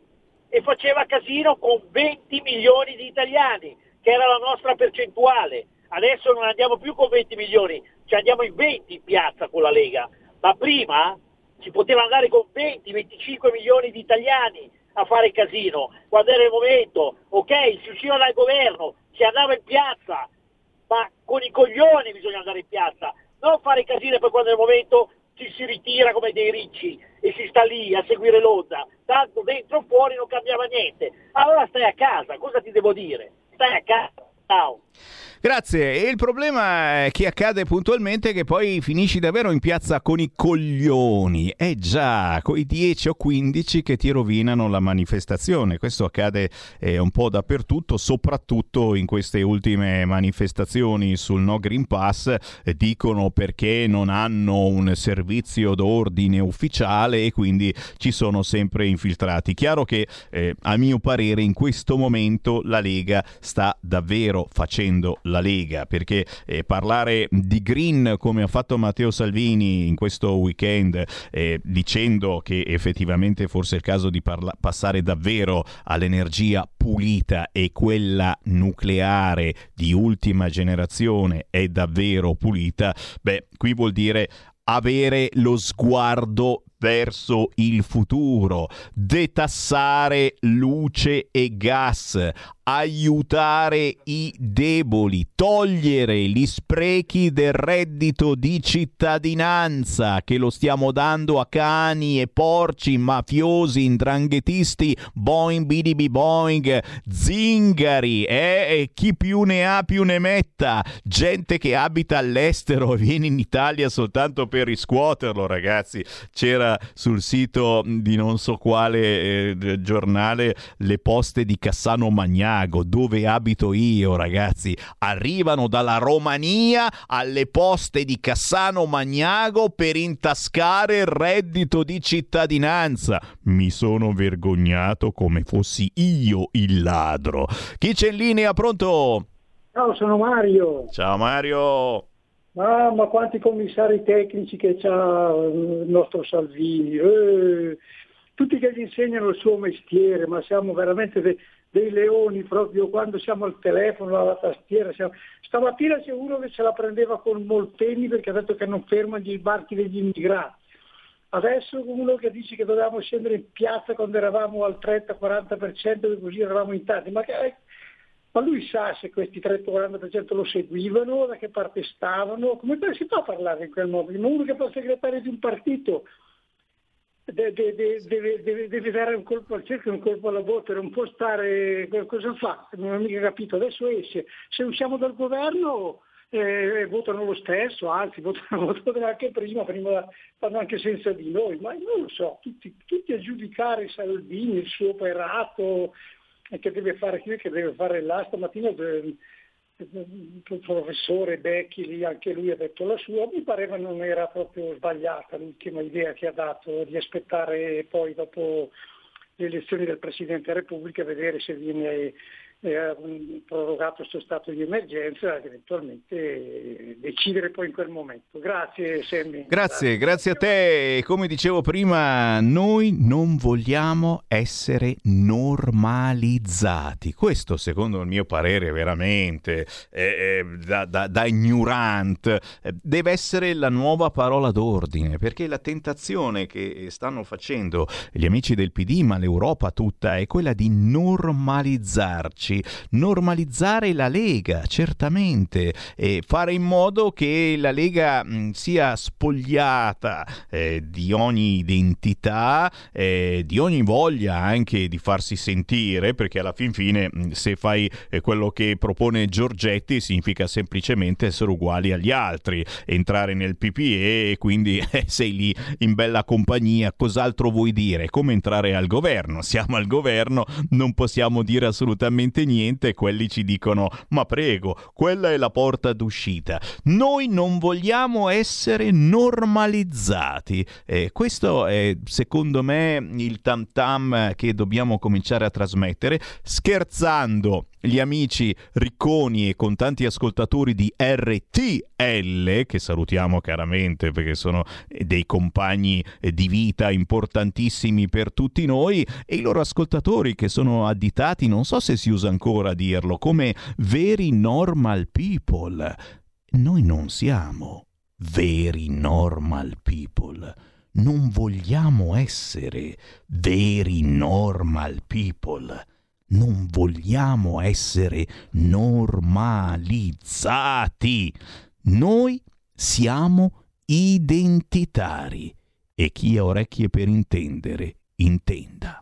e faceva casino con venti milioni di italiani, che era la nostra percentuale. Adesso non andiamo più con venti milioni, ci andiamo in venti in piazza con la Lega, ma prima si poteva andare con venti venticinque milioni di italiani a fare casino, quando era il momento, ok, si usciva dal governo, si andava in piazza, ma con i coglioni bisogna andare in piazza, non fare casino per quando è il momento... ci si ritira come dei ricci e si sta lì a seguire l'onda, tanto dentro o fuori non cambiava niente, allora stai a casa, cosa ti devo dire? Stai a casa, ciao. Grazie, e il problema è che accade puntualmente che poi finisci davvero in piazza con i coglioni, eh già, coi dieci o quindici che ti rovinano la manifestazione, questo accade eh, un po' dappertutto, soprattutto in queste ultime manifestazioni sul no Green Pass, eh, dicono perché non hanno un servizio d'ordine ufficiale e quindi ci sono sempre infiltrati. Chiaro che eh, a mio parere in questo momento la Lega sta davvero facendo la Lega, perché eh, parlare di green come ha fatto Matteo Salvini in questo weekend, eh, dicendo che effettivamente forse è il caso di parla- passare davvero all'energia pulita, e quella nucleare di ultima generazione è davvero pulita, beh, qui vuol dire avere lo sguardo verso il futuro, detassare luce e gas, aiutare i deboli, togliere gli sprechi del reddito di cittadinanza che lo stiamo dando a cani e porci, mafiosi, indranghetisti, boing, bidibi boing, zingari, eh? E chi più ne ha più ne metta, gente che abita all'estero e viene in Italia soltanto per riscuoterlo, ragazzi. C'era sul sito di non so quale eh, giornale le poste di Cassano Magna, dove abito io, ragazzi, arrivano dalla Romania alle poste di Cassano Magnago per intascare il reddito di cittadinanza. Mi sono vergognato come fossi io il ladro. Chi c'è in linea? Pronto? Ciao, sono Mario. Ciao Mario. Ah, ma quanti commissari tecnici che c'ha il nostro Salvini, eh, tutti che gli insegnano il suo mestiere, ma siamo veramente... Ve- dei leoni proprio quando siamo al telefono, alla tastiera. Siamo... Stamattina c'è uno che se la prendeva con Molteni perché ha detto che non fermano gli sbarchi degli immigrati. Adesso uno che dice che dovevamo scendere in piazza quando eravamo al trenta quaranta per cento, così eravamo in tanti. Ma, che... Ma lui sa se questi trenta quaranta per cento lo seguivano, da che parte stavano? Come si fa a parlare in quel modo? Uno che fa il segretario di un partito deve de, de, de, de, de, de dare un colpo al cerchio, un colpo alla botte, non può stare, cosa fa? Non ho mica capito, adesso esce, se usciamo dal governo eh, votano lo stesso, anzi votano, votano anche prima, prima fanno anche senza di noi, ma io non lo so, tutti, tutti a giudicare Salvini, il suo operato, che deve fare qui, che deve fare là. Stamattina il professore Becchi, anche lui ha detto la sua, mi pareva non era proprio sbagliata l'ultima idea che ha dato di aspettare poi dopo le elezioni del Presidente della Repubblica, vedere se viene eh, prorogato il suo stato di emergenza, eventualmente decidere poi in quel momento. Grazie Sammy. Grazie, grazie a te. Come dicevo prima, noi non vogliamo essere normalizzati. Questo, secondo il mio parere, veramente eh, da, da, da ignorante, deve essere la nuova parola d'ordine, perché la tentazione che stanno facendo gli amici del P D, ma l'Europa tutta, è quella di normalizzarci, normalizzare la Lega, certamente, e fare in modo che la Lega mh, sia spogliata eh, di ogni identità, eh, di ogni voglia anche di farsi sentire, perché alla fin fine mh, se fai eh, quello che propone Giorgetti significa semplicemente essere uguali agli altri, entrare nel P P E e quindi eh, sei lì in bella compagnia. Cos'altro vuoi dire? Come entrare al governo? Siamo al governo, non possiamo dire assolutamente niente, quelli ci dicono ma prego, quella è la porta d'uscita. Noi non vogliamo essere normalizzati, eh, questo è secondo me il tam tam che dobbiamo cominciare a trasmettere, scherzando gli amici ricconi e con tanti ascoltatori di R T L, che salutiamo caramente perché sono dei compagni di vita importantissimi per tutti noi, e i loro ascoltatori che sono additati, non so se si usa ancora a dirlo, come veri normal people. Noi non siamo veri normal people, non vogliamo essere veri normal people. Non vogliamo essere normalizzati. Noi siamo identitari e chi ha orecchie per intendere, intenda.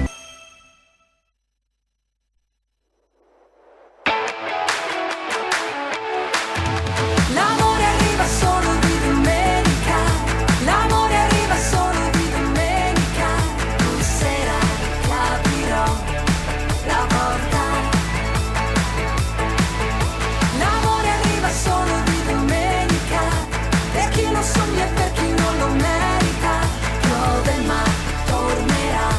L'amore arriva solo di domenica, l'amore arriva solo di domenica, tu sera capirò la porta. L'amore arriva solo di sogna per chi non lo merita, Clodel ma tornerà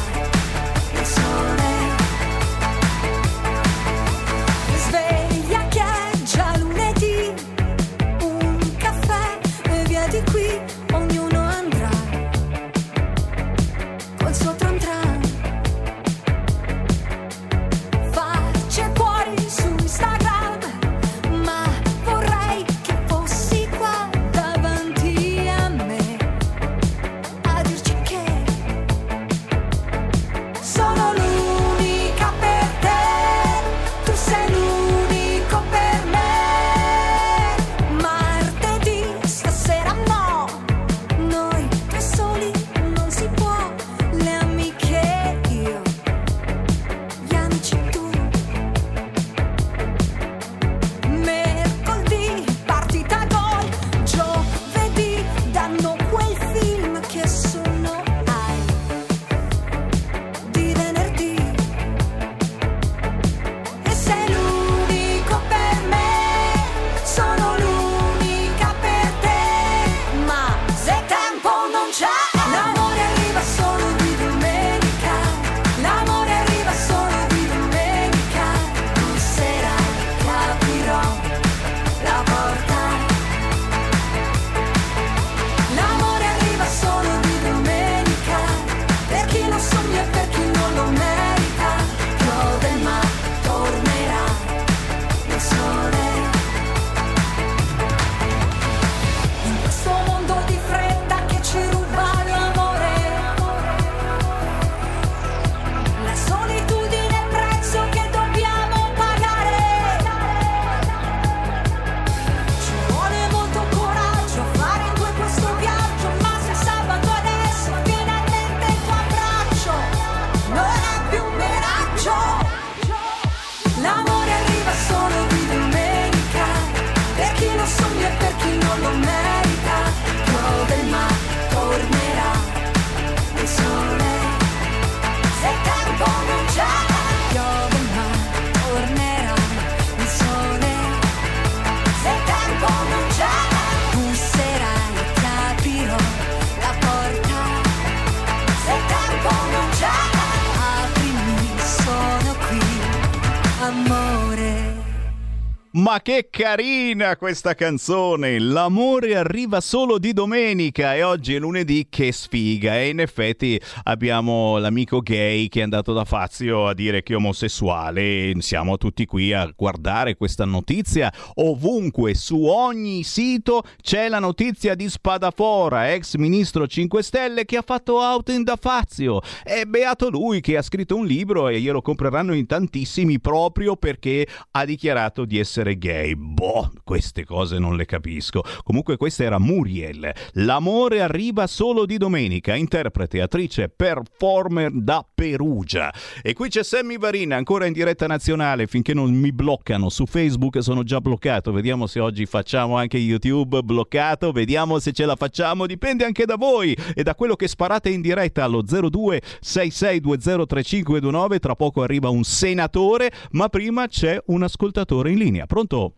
Ma che carina questa canzone! L'amore arriva solo di domenica e oggi è lunedì, che sfiga! E in effetti abbiamo l'amico gay che è andato da Fazio a dire che è omosessuale. Siamo tutti qui a guardare questa notizia. Ovunque, su ogni sito c'è la notizia di Spadafora, ex ministro cinque Stelle che ha fatto outing da Fazio. È beato lui, che ha scritto un libro e glielo compreranno in tantissimi proprio perché ha dichiarato di essere gay. Boh, queste cose non le capisco. Comunque questa era Muriel. L'amore arriva solo di domenica, interprete, attrice, performer da Perugia. E qui c'è Sammy Varini, ancora in diretta nazionale, finché non mi bloccano su Facebook. Sono già bloccato, vediamo se oggi facciamo anche YouTube bloccato, vediamo se ce la facciamo, dipende anche da voi e da quello che sparate in diretta allo zero due sei sei due zero tre cinque due nove. Tra poco arriva un senatore, ma prima c'è un ascoltatore in linea. Pronto?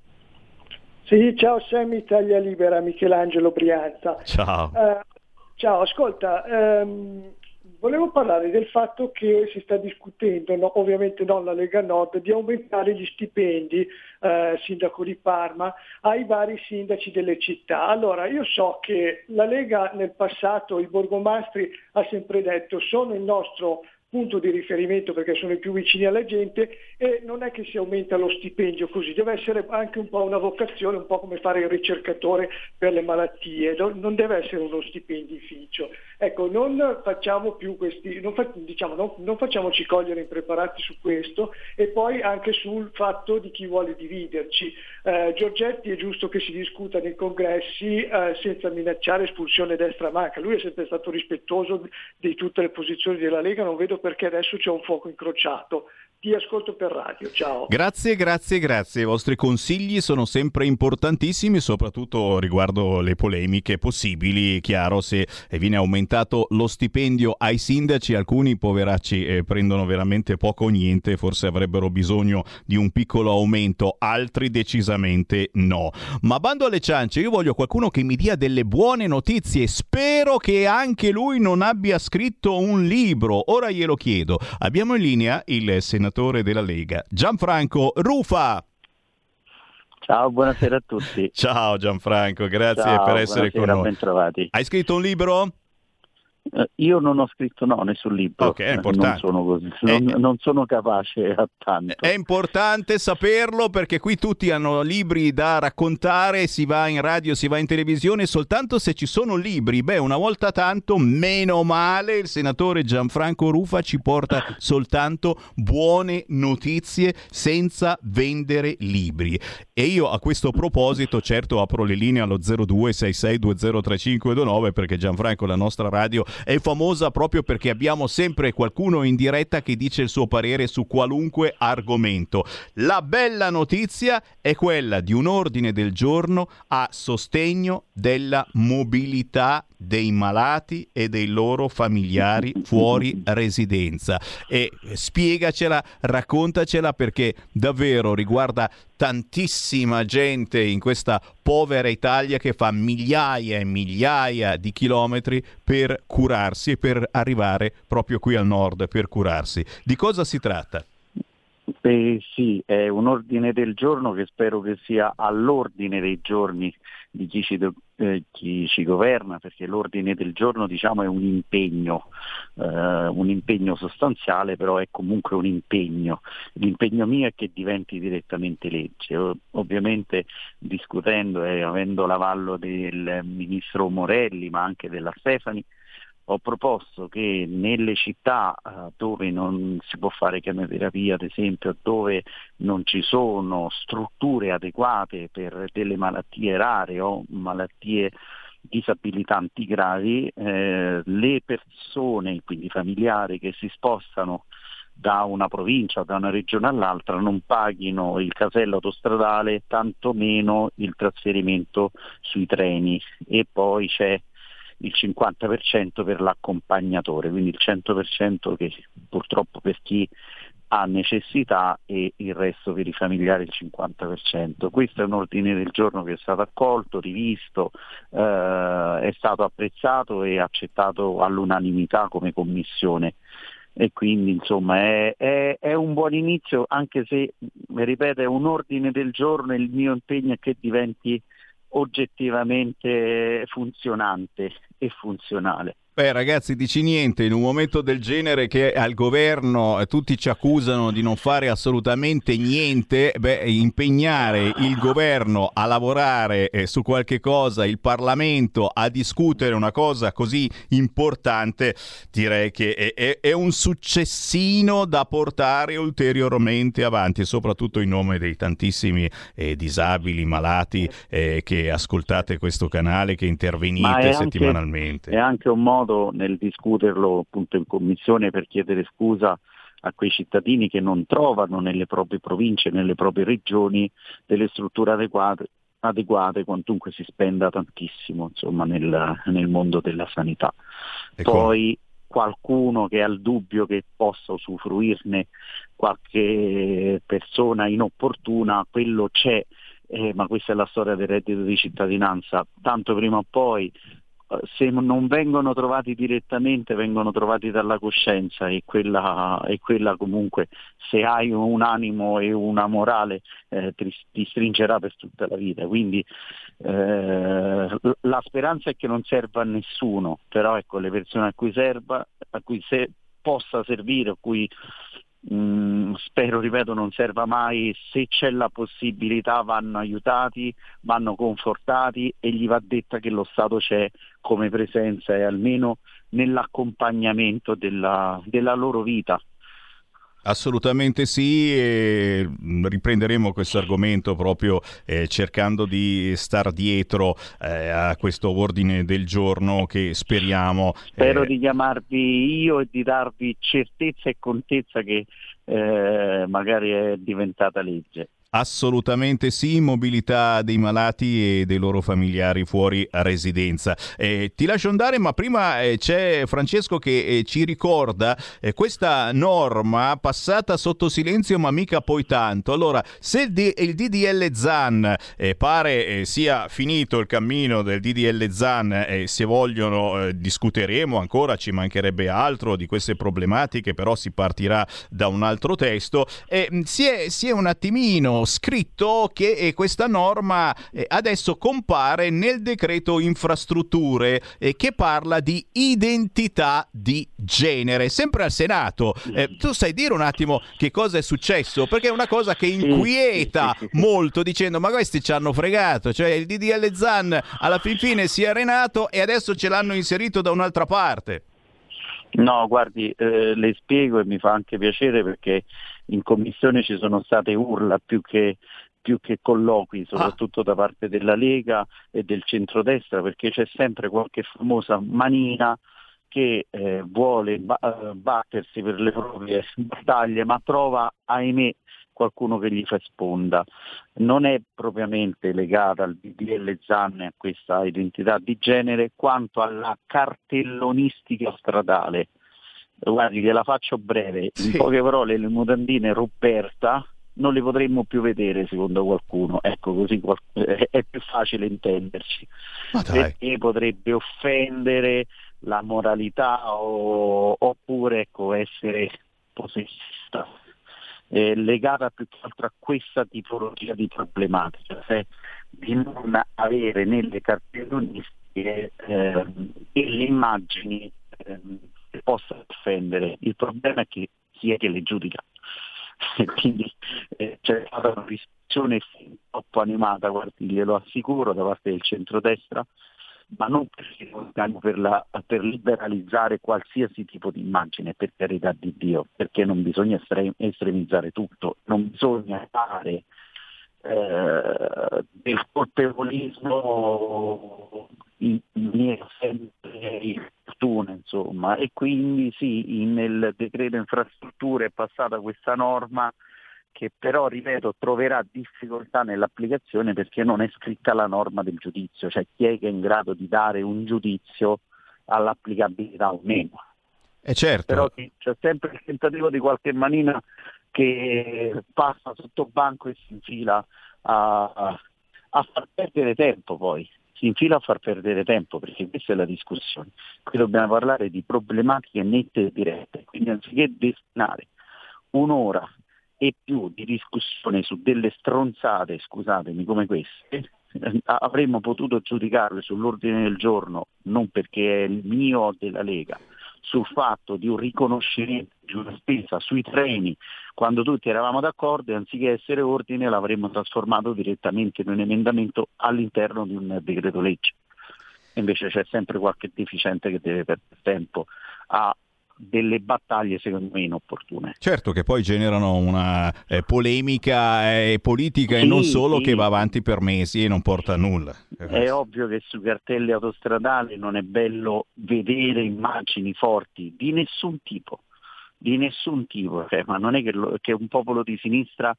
Sì, ciao Sammy, Italia Libera, Michelangelo Brianza. Ciao. Eh, ciao, ascolta, ehm, volevo parlare del fatto che si sta discutendo, no, ovviamente non la Lega Nord, di aumentare gli stipendi, eh, sindaco di Parma, ai vari sindaci delle città. Allora, io so che la Lega nel passato, i borgomastri, ha sempre detto, sono il nostro punto di riferimento perché sono i più vicini alla gente, e non è che si aumenta lo stipendio così, deve essere anche un po' una vocazione, un po' come fare il ricercatore per le malattie, non deve essere uno stipendificio. Ecco, non facciamo più questi, non, fa, diciamo, non, non facciamoci cogliere impreparati su questo, e poi anche sul fatto di chi vuole dividerci. Eh, Giorgetti è giusto che si discuta nei congressi eh, senza minacciare espulsione destra manca, lui è sempre stato rispettoso di tutte le posizioni della Lega, non vedo perché adesso c'è un fuoco incrociato. Ti ascolto per radio, ciao. Grazie, grazie, grazie. I vostri consigli sono sempre importantissimi, soprattutto riguardo le polemiche possibili. Chiaro, se viene aumentato lo stipendio ai sindaci, alcuni poveracci eh, prendono veramente poco o niente, forse avrebbero bisogno di un piccolo aumento, altri decisamente no. Ma bando alle ciance, io voglio qualcuno che mi dia delle buone notizie. Spero che anche lui non abbia scritto un libro. Ora glielo chiedo. Abbiamo in linea il senatore della Lega, Gianfranco Rufa. Ciao, buonasera a tutti. Ciao Gianfranco, grazie Ciao, per essere con noi. Ben trovati. Hai scritto un libro? Io non ho scritto no, nessun libro, okay, è importante. Non sono così, non, è, non sono capace a tanto. È importante saperlo perché qui tutti hanno libri da raccontare, si va in radio, si va in televisione, soltanto se ci sono libri. Beh, una volta tanto, meno male, il senatore Gianfranco Rufa ci porta soltanto buone notizie senza vendere libri. E io a questo proposito, certo, apro le linee allo zero due sei sei due zero tre cinque due nove perché Gianfranco, la nostra radio, è famosa proprio perché abbiamo sempre qualcuno in diretta che dice il suo parere su qualunque argomento. La bella notizia è quella di un ordine del giorno a sostegno della mobilità dei malati e dei loro familiari fuori residenza. E spiegacela, raccontacela, perché davvero riguarda tantissima gente in questa povera Italia che fa migliaia e migliaia di chilometri per curarsi e per arrivare proprio qui al nord per curarsi. Di cosa si tratta? Beh, sì, è un ordine del giorno che spero che sia all'ordine dei giorni di chi ci, eh, chi ci governa, perché l'ordine del giorno, diciamo, è un impegno, eh, un impegno sostanziale, però è comunque un impegno. L'impegno mio è che diventi direttamente legge. Ov- ovviamente discutendo e eh, avendo l'avallo del ministro Morelli, ma anche della Stefani, ho proposto che nelle città dove non si può fare chemioterapia, ad esempio, dove non ci sono strutture adeguate per delle malattie rare o malattie disabilitanti gravi, eh, le persone, quindi familiari, che si spostano da una provincia, da una regione all'altra, non paghino il casello autostradale, tantomeno il trasferimento sui treni. E poi c'è il cinquanta per cento per l'accompagnatore, quindi il cento per cento che purtroppo per chi ha necessità e il resto per i familiari il cinquanta per cento. Questo è un ordine del giorno che è stato accolto, rivisto, eh, è stato apprezzato e accettato all'unanimità come commissione. e quindi insomma è, è, è un buon inizio, anche se, ripeto, è un ordine del giorno e il mio impegno è che diventi oggettivamente funzionante e funzionale. Beh ragazzi, dici niente, in un momento del genere che al governo tutti ci accusano di non fare assolutamente niente, beh, impegnare il governo a lavorare eh, su qualche cosa, il Parlamento a discutere una cosa così importante, direi che è, è, è un successino da portare ulteriormente avanti, soprattutto in nome dei tantissimi eh, disabili, malati eh, che ascoltate questo canale, che intervenite Ma è settimanalmente. Anche, è anche un modo nel discuterlo appunto in commissione per chiedere scusa a quei cittadini che non trovano nelle proprie province, nelle proprie regioni delle strutture adeguate, adeguate quantunque si spenda tantissimo insomma nel, nel mondo della sanità. Ecco. Poi qualcuno che ha il dubbio che possa usufruirne qualche persona inopportuna, quello c'è, eh, ma questa è la storia del reddito di cittadinanza, tanto prima o poi, se non vengono trovati direttamente vengono trovati dalla coscienza, e quella, e quella comunque, se hai un animo e una morale, eh, ti, ti stringerà per tutta la vita, quindi eh, la speranza è che non serva a nessuno, però ecco, le persone a cui serva, a cui se possa servire, a cui Mm, spero, ripeto, non serva mai, se c'è la possibilità vanno aiutati, vanno confortati e gli va detta che lo Stato c'è come presenza e almeno nell'accompagnamento della, della loro vita. Assolutamente sì, e riprenderemo questo argomento proprio eh, cercando di star dietro eh, a questo ordine del giorno che speriamo... Spero eh... di chiamarvi io e di darvi certezza e contezza che eh, magari è diventata legge. Assolutamente sì, mobilità dei malati e dei loro familiari fuori residenza. Eh, ti lascio andare, ma prima eh, c'è Francesco che eh, ci ricorda eh, questa norma passata sotto silenzio ma mica poi tanto. Allora, se il, D- il D D L Zan eh, pare eh, sia finito il cammino del D D L Zan, eh, se vogliono eh, discuteremo ancora, ci mancherebbe altro di queste problematiche, però si partirà da un altro testo. Eh, si, è, si è un attimino scritto che questa norma adesso compare nel decreto infrastrutture che parla di identità di genere, sempre al Senato. Eh, tu sai dire un attimo che cosa è successo? Perché è una cosa che inquieta molto, dicendo ma questi ci hanno fregato, cioè il D D L Zan alla fin fine si è arenato e adesso ce l'hanno inserito da un'altra parte. No, guardi, eh, le spiego e mi fa anche piacere perché in commissione ci sono state urla più che, più che colloqui, soprattutto ah. da parte della Lega e del centrodestra, perché c'è sempre qualche famosa manina che eh, vuole ba- battersi per le proprie battaglie, ma trova, ahimè, qualcuno che gli fa sponda. Non è propriamente legata al D D L Zan e a questa identità di genere quanto alla cartellonistica stradale. Guardi, che la faccio breve, sì. In poche parole, le mutandine Roberta non le potremmo più vedere secondo qualcuno, ecco, così è più facile intenderci, perché potrebbe offendere la moralità o, oppure ecco, essere possessista. Eh, legata più che altro a questa tipologia di problematica, cioè di non avere nelle cartellonistiche eh, delle immagini eh, che possano offendere. Il problema è che chi è che le giudica? Quindi eh, c'è stata una discussione troppo animata, guardi, glielo assicuro, da parte del centrodestra, ma non perché vogliamo per, la, per liberalizzare qualsiasi tipo di immagine, per carità di Dio, perché non bisogna estre, estremizzare tutto, non bisogna fare eh, del colpevolismo in maniera sempre opportuna, insomma, e quindi sì, nel decreto infrastrutture è passata questa norma che però, ripeto, troverà difficoltà nell'applicazione perché non è scritta la norma del giudizio, cioè chi è che è in grado di dare un giudizio all'applicabilità o meno. E certo. Però c'è sempre il tentativo di qualche manina che passa sotto banco e si infila a, a far perdere tempo poi. si infila a far perdere tempo, perché questa è la discussione. Qui dobbiamo parlare di problematiche nette e dirette, quindi anziché destinare un'ora e più di discussione su delle stronzate, scusatemi, come queste, avremmo potuto giudicarle sull'ordine del giorno, non perché è il mio o della Lega, sul fatto di un riconoscimento di una spesa sui treni, quando tutti eravamo d'accordo, e anziché essere ordine l'avremmo trasformato direttamente in un emendamento all'interno di un decreto legge. Invece c'è sempre qualche deficiente che deve perdere tempo a delle battaglie secondo me inopportune. Certo, che poi generano una eh, polemica eh, politica, sì, e non solo, sì, che va avanti per mesi e non porta a nulla. È ovvio che sui cartelli autostradali non è bello vedere immagini forti di nessun tipo, di nessun tipo, cioè, ma non è che, lo, che un popolo di sinistra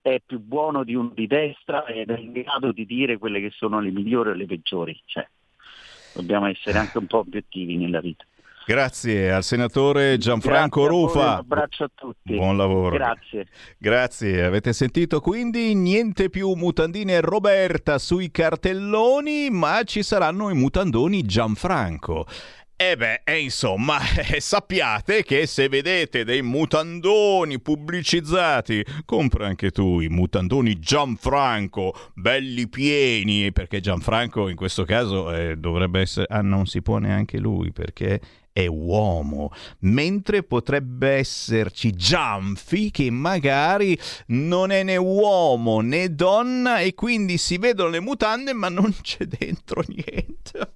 è più buono di uno di destra ed è in grado di dire quelle che sono le migliori o le peggiori, cioè, dobbiamo essere anche un po' obiettivi nella vita. Grazie al senatore Gianfranco Rufa. Un abbraccio a tutti. Buon lavoro. Grazie. Grazie. Avete sentito quindi niente più mutandine Roberta sui cartelloni, ma ci saranno i mutandoni Gianfranco. E eh beh, eh, insomma, eh, sappiate che se vedete dei mutandoni pubblicizzati, compra anche tu i mutandoni Gianfranco, belli pieni, perché Gianfranco in questo caso eh, dovrebbe essere... Ah, non si può neanche lui, perché... è uomo, mentre potrebbe esserci Gianfi che magari non è né uomo né donna e quindi si vedono le mutande ma non c'è dentro niente.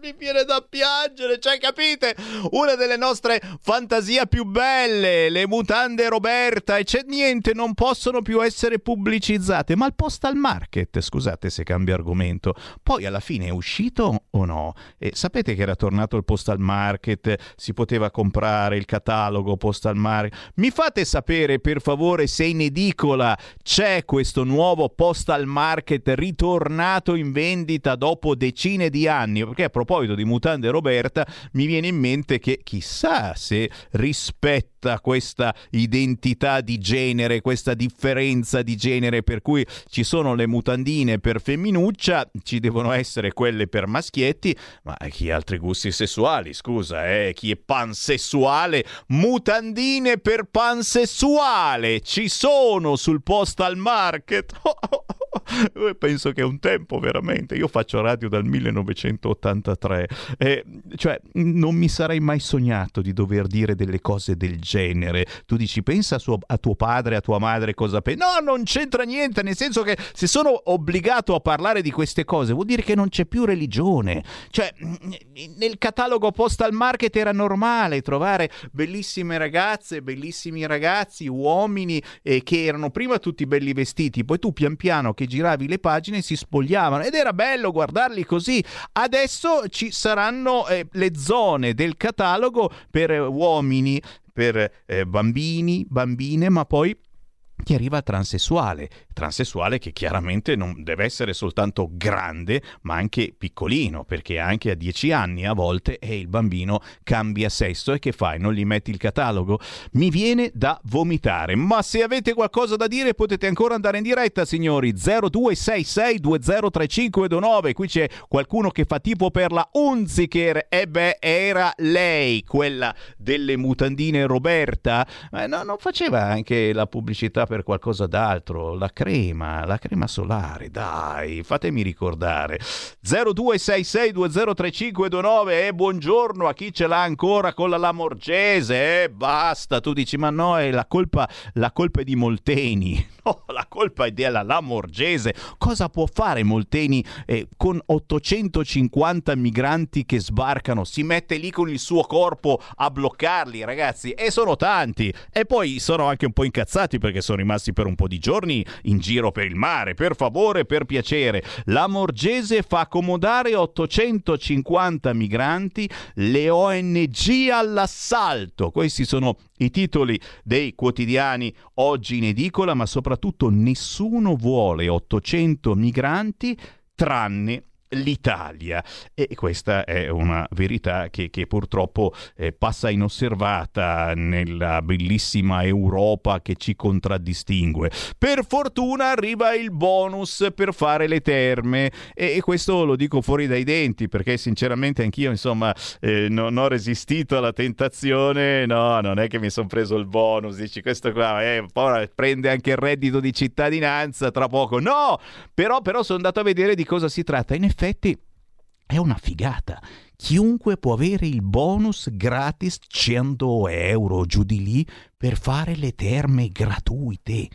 Mi viene da piangere, cioè, capite? Una delle nostre fantasie più belle, le mutande Roberta, e c'è niente, non possono più essere pubblicizzate. Ma il Postal Market, scusate se cambio argomento, poi alla fine è uscito o no? E sapete che era tornato il Postal Market? Market, si poteva comprare il catalogo Postal Market. Mi fate sapere per favore se in edicola c'è questo nuovo Postal Market ritornato in vendita dopo decine di anni, perché a proposito di mutande Roberta mi viene in mente che chissà se rispetto questa identità di genere, questa differenza di genere per cui ci sono le mutandine per femminuccia, ci devono essere quelle per maschietti, ma chi ha altri gusti sessuali, scusa, eh, chi è pansessuale, mutandine per pansessuale ci sono sul Postal Market. Penso che è un tempo veramente, io faccio radio dal millenovecentottantatré, eh, cioè non mi sarei mai sognato di dover dire delle cose del genere. Tu dici, pensa a, suo, a tuo padre, a tua madre, cosa pensi? No, non c'entra niente, nel senso che se sono obbligato a parlare di queste cose vuol dire che non c'è più religione, cioè nel catalogo Postal Market era normale trovare bellissime ragazze, bellissimi ragazzi, uomini eh, che erano prima tutti belli vestiti, poi tu pian piano che giravi le pagine si spogliavano ed era bello guardarli così. Adesso ci saranno eh, le zone del catalogo per eh, uomini, per eh, bambini, bambine, ma poi ti arriva il transessuale, transessuale che chiaramente non deve essere soltanto grande ma anche piccolino, perché anche a dieci anni a volte eh, il bambino cambia sesso, e che fai? Non gli metti il catalogo? Mi viene da vomitare. Ma se avete qualcosa da dire potete ancora andare in diretta, signori, zero due sei sei due zero tre cinque due nove. Qui c'è qualcuno che fa tipo per la Unziker, e beh, era lei quella delle mutandine Roberta, eh, no, non faceva anche la pubblicità per qualcosa d'altro, la crema, la crema solare, dai, fatemi ricordare. Zero due sei sei due zero tre cinque due nove. E eh, buongiorno a chi ce l'ha ancora con la Lamorgese, eh, basta. Tu dici, ma no, è la colpa, la colpa è di Molteni. No, la colpa è della Lamorgese. Cosa può fare Molteni eh, con ottocentocinquanta migranti che sbarcano? Si mette lì con il suo corpo a bloccarli, ragazzi, e sono tanti, e poi sono anche un po' incazzati perché sono rimasti per un po' di giorni in giro per il mare. Per favore, per piacere, Lamorgese fa accomodare ottocentocinquanta migranti, le O N G all'assalto. Questi sono i titoli dei quotidiani oggi in edicola, ma soprattutto nessuno vuole ottocento migranti tranne l'Italia, e questa è una verità che, che purtroppo eh, passa inosservata nella bellissima Europa che ci contraddistingue. Per fortuna arriva il bonus per fare le terme, e, e questo lo dico fuori dai denti, perché sinceramente anch'io insomma eh, non ho resistito alla tentazione. No, non è che mi sono preso il bonus, dici questo qua eh, poi prende anche il reddito di cittadinanza tra poco, no, però, però sono andato a vedere di cosa si tratta. In effetti è una figata. Chiunque può avere il bonus gratis, cento euro giù di lì, per fare le terme gratuite.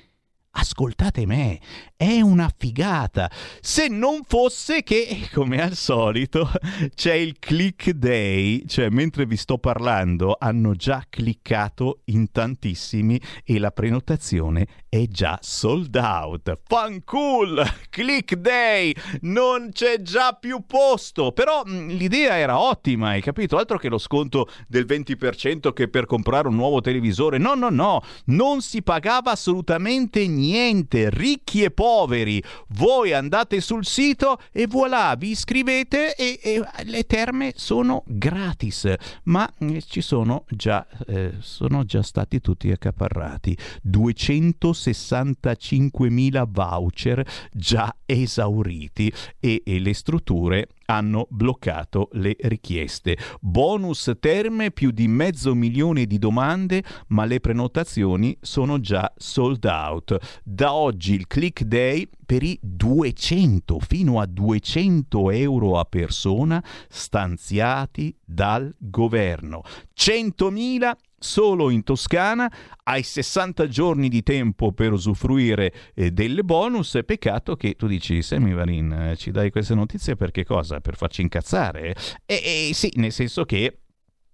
Ascoltate me, è una figata, se non fosse che, come al solito, c'è il click day, cioè mentre vi sto parlando hanno già cliccato in tantissimi e la prenotazione è già sold out. Fancool, click day, non c'è già più posto, però mh, l'idea era ottima, hai capito? Altro che lo sconto del venti per cento che per comprare un nuovo televisore, no no no, non si pagava assolutamente niente. Niente, ricchi e poveri, voi andate sul sito e voilà, vi iscrivete e, e le terme sono gratis, ma ci sono già eh, sono già stati tutti accaparrati, duecentosessantacinquemila voucher già esauriti e, e le strutture hanno bloccato le richieste. Bonus terme, più di mezzo milione di domande, ma le prenotazioni sono già sold out. Da oggi il click day per i duecento fino a duecento euro a persona stanziati dal governo. centomila solo in Toscana, hai sessanta giorni di tempo per usufruire eh, del bonus. Peccato che tu dici, Sammy Varin, ci dai queste notizie perché cosa? Per farci incazzare? E, e sì, nel senso che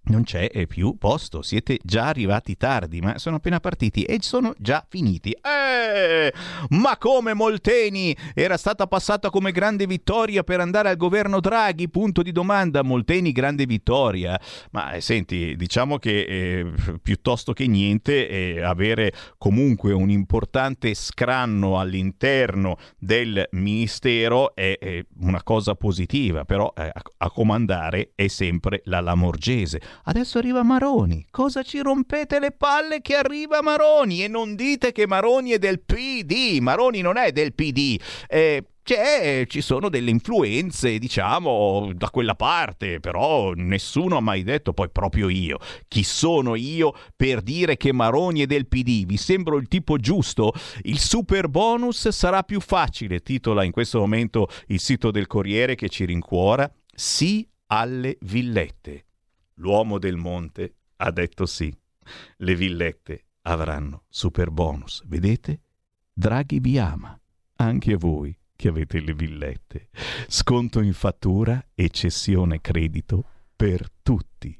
non c'è più posto, siete già arrivati tardi, ma sono appena partiti e sono già finiti. Eh, ma come Molteni era stata passata come grande vittoria per andare al governo Draghi? Punto di domanda. Molteni grande vittoria, ma eh, senti, diciamo che eh, piuttosto che niente eh, avere comunque un importante scranno all'interno del ministero è, è una cosa positiva, però eh, a, a comandare è sempre la Lamorgese. Adesso arriva Maroni, cosa ci rompete le palle che arriva Maroni? E non dite che Maroni è del P D, Maroni non è del P D, eh, c'è, ci sono delle influenze diciamo da quella parte, però nessuno ha mai detto poi proprio io, chi sono io per dire che Maroni è del P D? Vi sembro il tipo giusto? Il super bonus sarà più facile, titola in questo momento il sito del Corriere che ci rincuora, sì alle villette. L'uomo del monte ha detto sì. Le villette avranno super bonus. Vedete? Draghi vi ama. Anche voi che avete le villette. Sconto in fattura e cessione credito per tutti.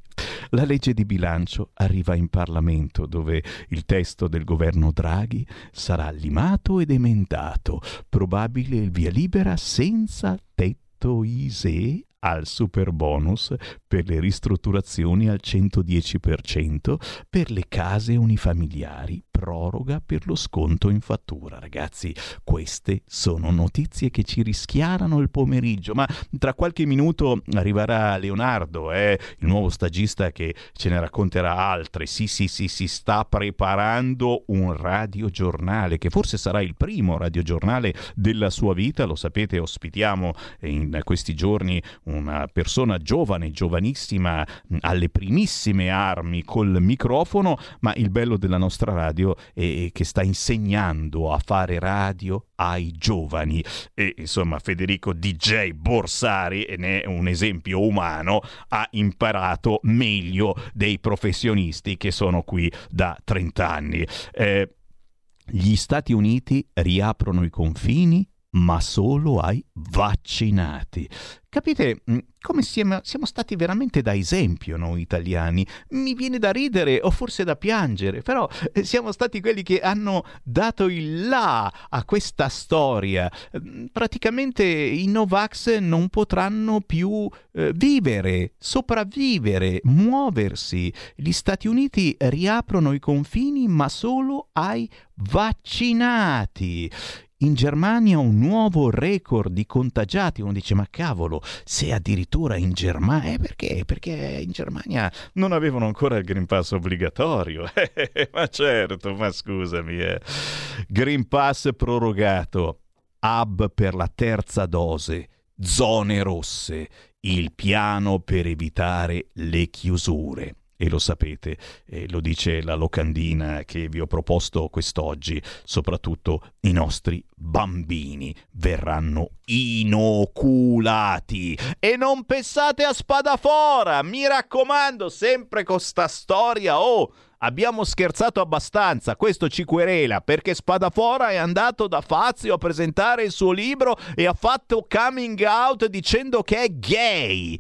La legge di bilancio arriva in Parlamento, dove il testo del governo Draghi sarà limato ed emendato. Probabile il via libera senza tetto I S E E al super bonus per le ristrutturazioni al centodieci per cento, per le case unifamiliari, proroga per lo sconto in fattura. Ragazzi, queste sono notizie che ci rischiarano il pomeriggio, ma tra qualche minuto arriverà Leonardo, eh, il nuovo stagista che ce ne racconterà altre. Sì, sì, sì, si sta preparando un radiogiornale che forse sarà il primo radiogiornale della sua vita, lo sapete, ospitiamo in questi giorni una persona giovane, giovanissima, alle primissime armi col microfono, ma il bello della nostra radio è che sta insegnando a fare radio ai giovani e insomma Federico D J Borsari ne è un esempio umano, ha imparato meglio dei professionisti che sono qui da trent'anni. Eh, gli Stati Uniti riaprono i confini ma solo ai vaccinati. Capite come siamo, siamo stati veramente da esempio noi italiani? Mi viene da ridere o forse da piangere, però siamo stati quelli che hanno dato il là a questa storia. Praticamente i Novax non potranno più eh, vivere, sopravvivere, muoversi. Gli Stati Uniti riaprono i confini ma solo ai vaccinati. In Germania un nuovo record di contagiati. Uno dice: ma cavolo, se addirittura in Germania, eh, perché? Perché in Germania non avevano ancora il Green Pass obbligatorio. Ma certo, ma scusami, eh. Green Pass prorogato, hub per la terza dose, zone rosse, il piano per evitare le chiusure. E lo sapete, eh, lo dice la locandina che vi ho proposto quest'oggi, soprattutto i nostri bambini verranno inoculati. E non pensate a Spadafora, mi raccomando, sempre con sta storia, oh, abbiamo scherzato abbastanza, questo ci querela perché Spadafora è andato da Fazio a presentare il suo libro e ha fatto coming out dicendo che è gay.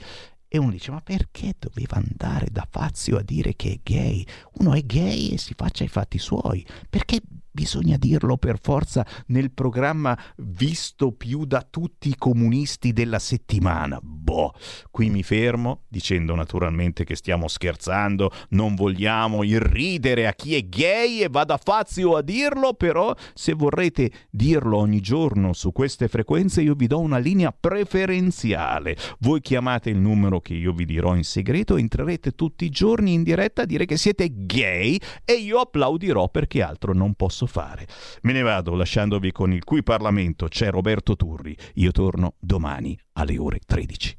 E uno dice: ma perché doveva andare da Fazio a dire che è gay? Uno è gay e si faccia i fatti suoi. Perché bisogna dirlo per forza nel programma visto più da tutti i comunisti della settimana? Boh, qui mi fermo dicendo naturalmente che stiamo scherzando, non vogliamo irridere a chi è gay e va da Fazio a dirlo, però se vorrete dirlo ogni giorno su queste frequenze io vi do una linea preferenziale. Voi chiamate il numero che io vi dirò in segreto, entrerete tutti i giorni in diretta a dire che siete gay e io applaudirò perché altro non posso fare. Me ne vado lasciandovi con il Qui Parlamento, c'è Roberto Turri. Io torno domani alle ore tredici.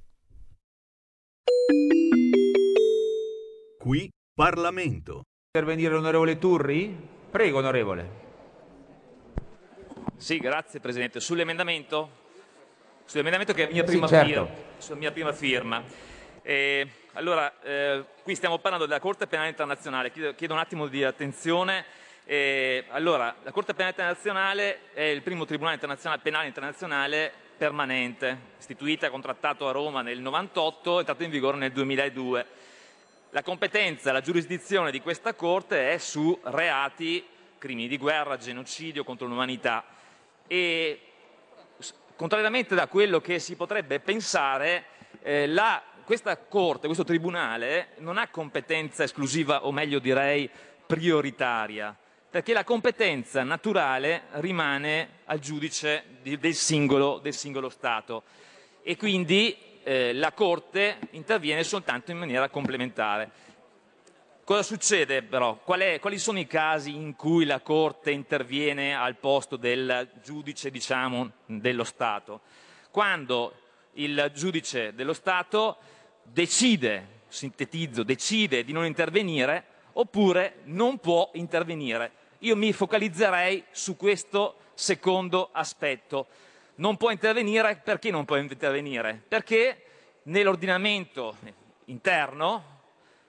Qui Parlamento. Intervenire l'onorevole Turri? Prego, onorevole. Sì, grazie Presidente. Sull'emendamento? Sull'emendamento che è mia prima, sì, certo. firma, sulla mia prima firma. Eh, allora, eh, qui stiamo parlando della Corte Penale Internazionale. Chiedo, chiedo un attimo di attenzione. Eh, allora, la Corte Penale Internazionale è il primo tribunale internazionale, penale internazionale permanente, istituita con trattato a Roma nel novantotto e entrato in vigore nel duemiladue. La competenza, la giurisdizione di questa Corte è su reati, crimini di guerra, genocidio contro l'umanità e, contrariamente da quello che si potrebbe pensare, eh, la, questa Corte, questo tribunale non ha competenza esclusiva, o meglio direi prioritaria, perché la competenza naturale rimane al giudice di, del, singolo, del singolo Stato e quindi eh, la Corte interviene soltanto in maniera complementare. Cosa succede però? Qual è, quali sono i casi in cui la Corte interviene al posto del giudice, diciamo, dello Stato? Quando il giudice dello Stato decide, sintetizzo, decide di non intervenire oppure non può intervenire. Io mi focalizzerei su questo secondo aspetto. Non può intervenire, perché non può intervenire? Perché nell'ordinamento interno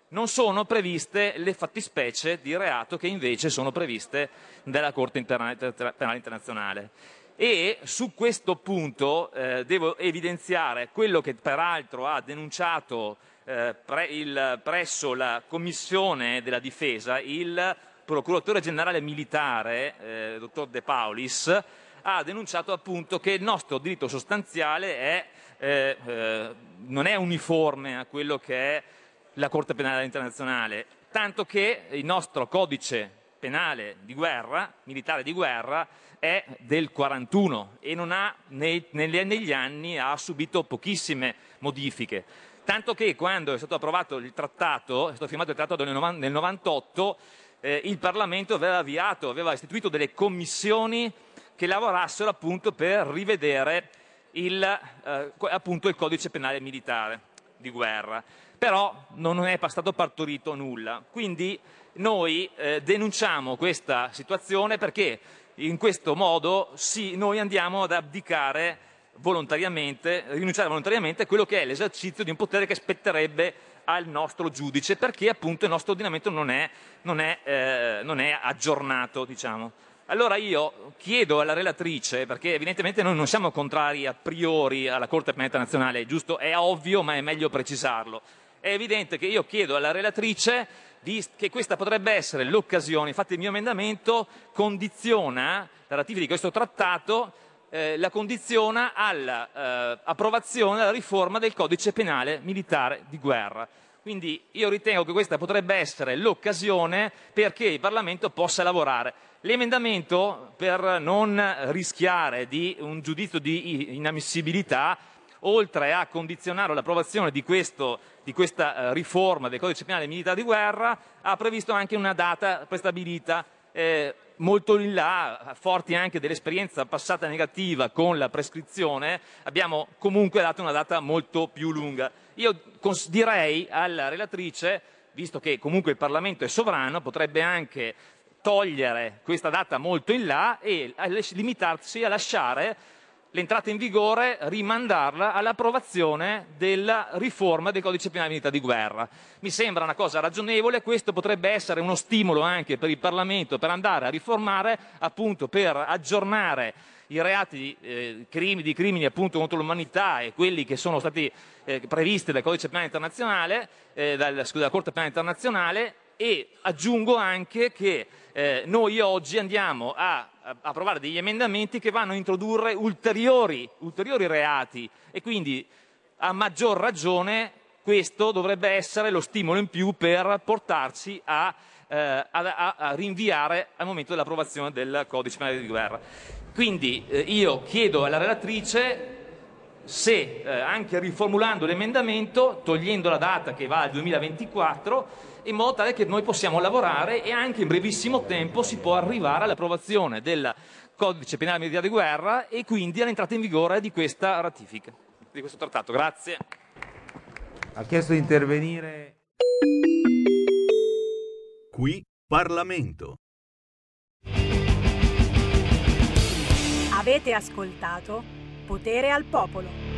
non sono previste le fattispecie di reato che invece sono previste dalla Corte Penale Internazionale. E su questo punto eh, devo evidenziare quello che peraltro ha denunciato Eh, pre, il, presso la Commissione della Difesa il procuratore generale militare, eh, dottor De Paulis, ha denunciato appunto che il nostro diritto sostanziale è, eh, eh, non è uniforme a quello che è la Corte Penale Internazionale, tanto che il nostro codice penale di guerra, militare di guerra, è del quarantuno e non ha, nei, negli, negli anni ha subito pochissime modifiche. Tanto che quando è stato approvato il trattato, è stato firmato il trattato nel novantotto, eh, il Parlamento aveva avviato, aveva istituito delle commissioni che lavorassero appunto per rivedere il, eh, appunto il codice penale militare di guerra. Però non è stato partorito nulla. Quindi noi eh, denunciamo questa situazione perché in questo modo sì, noi andiamo ad abdicare volontariamente, rinunciare volontariamente a quello che è l'esercizio di un potere che spetterebbe al nostro giudice, perché appunto il nostro ordinamento non è, non è, eh, non è aggiornato, diciamo. Allora io chiedo alla relatrice, perché evidentemente noi non siamo contrari a priori alla Corte Penale Internazionale, giusto? È ovvio, ma è meglio precisarlo. È evidente che io chiedo alla relatrice di, che questa potrebbe essere l'occasione, infatti il mio emendamento condiziona la ratifica di questo trattato Eh, la condiziona all'approvazione eh, della riforma del codice penale militare di guerra. Quindi io ritengo che questa potrebbe essere l'occasione perché il Parlamento possa lavorare. L'emendamento, per non rischiare di un giudizio di inammissibilità, oltre a condizionare l'approvazione di, questo, di questa riforma del Codice Penale Militare di Guerra, ha previsto anche una data prestabilita, eh, molto in là, forti anche dell'esperienza passata negativa con la prescrizione, abbiamo comunque dato una data molto più lunga. Io direi alla relatrice, visto che comunque il Parlamento è sovrano, potrebbe anche togliere questa data molto in là e limitarsi a lasciare l'entrata in vigore, rimandarla all'approvazione della riforma del Codice Penale Militare di Guerra. Mi sembra una cosa ragionevole, questo potrebbe essere uno stimolo anche per il Parlamento per andare a riformare, appunto per aggiornare i reati eh, crimi, di crimini appunto contro l'umanità e quelli che sono stati eh, previsti dal Codice Penale Internazionale, eh, dal, scusa, dalla Corte Penale Internazionale. E aggiungo anche che eh, noi oggi andiamo a, a approvare degli emendamenti che vanno a introdurre ulteriori, ulteriori reati e quindi a maggior ragione questo dovrebbe essere lo stimolo in più per portarci a, eh, a, a, a rinviare al momento dell'approvazione del Codice Penale di Guerra. Quindi eh, io chiedo alla relatrice se eh, anche riformulando l'emendamento, togliendo la data che va al duemilaventiquattro, in modo tale che noi possiamo lavorare e anche in brevissimo tempo si può arrivare all'approvazione del Codice Penale Militare di Guerra e quindi all'entrata in vigore di questa ratifica, di questo trattato. Grazie. Ha chiesto di intervenire. Qui Parlamento. Avete ascoltato Potere al Popolo.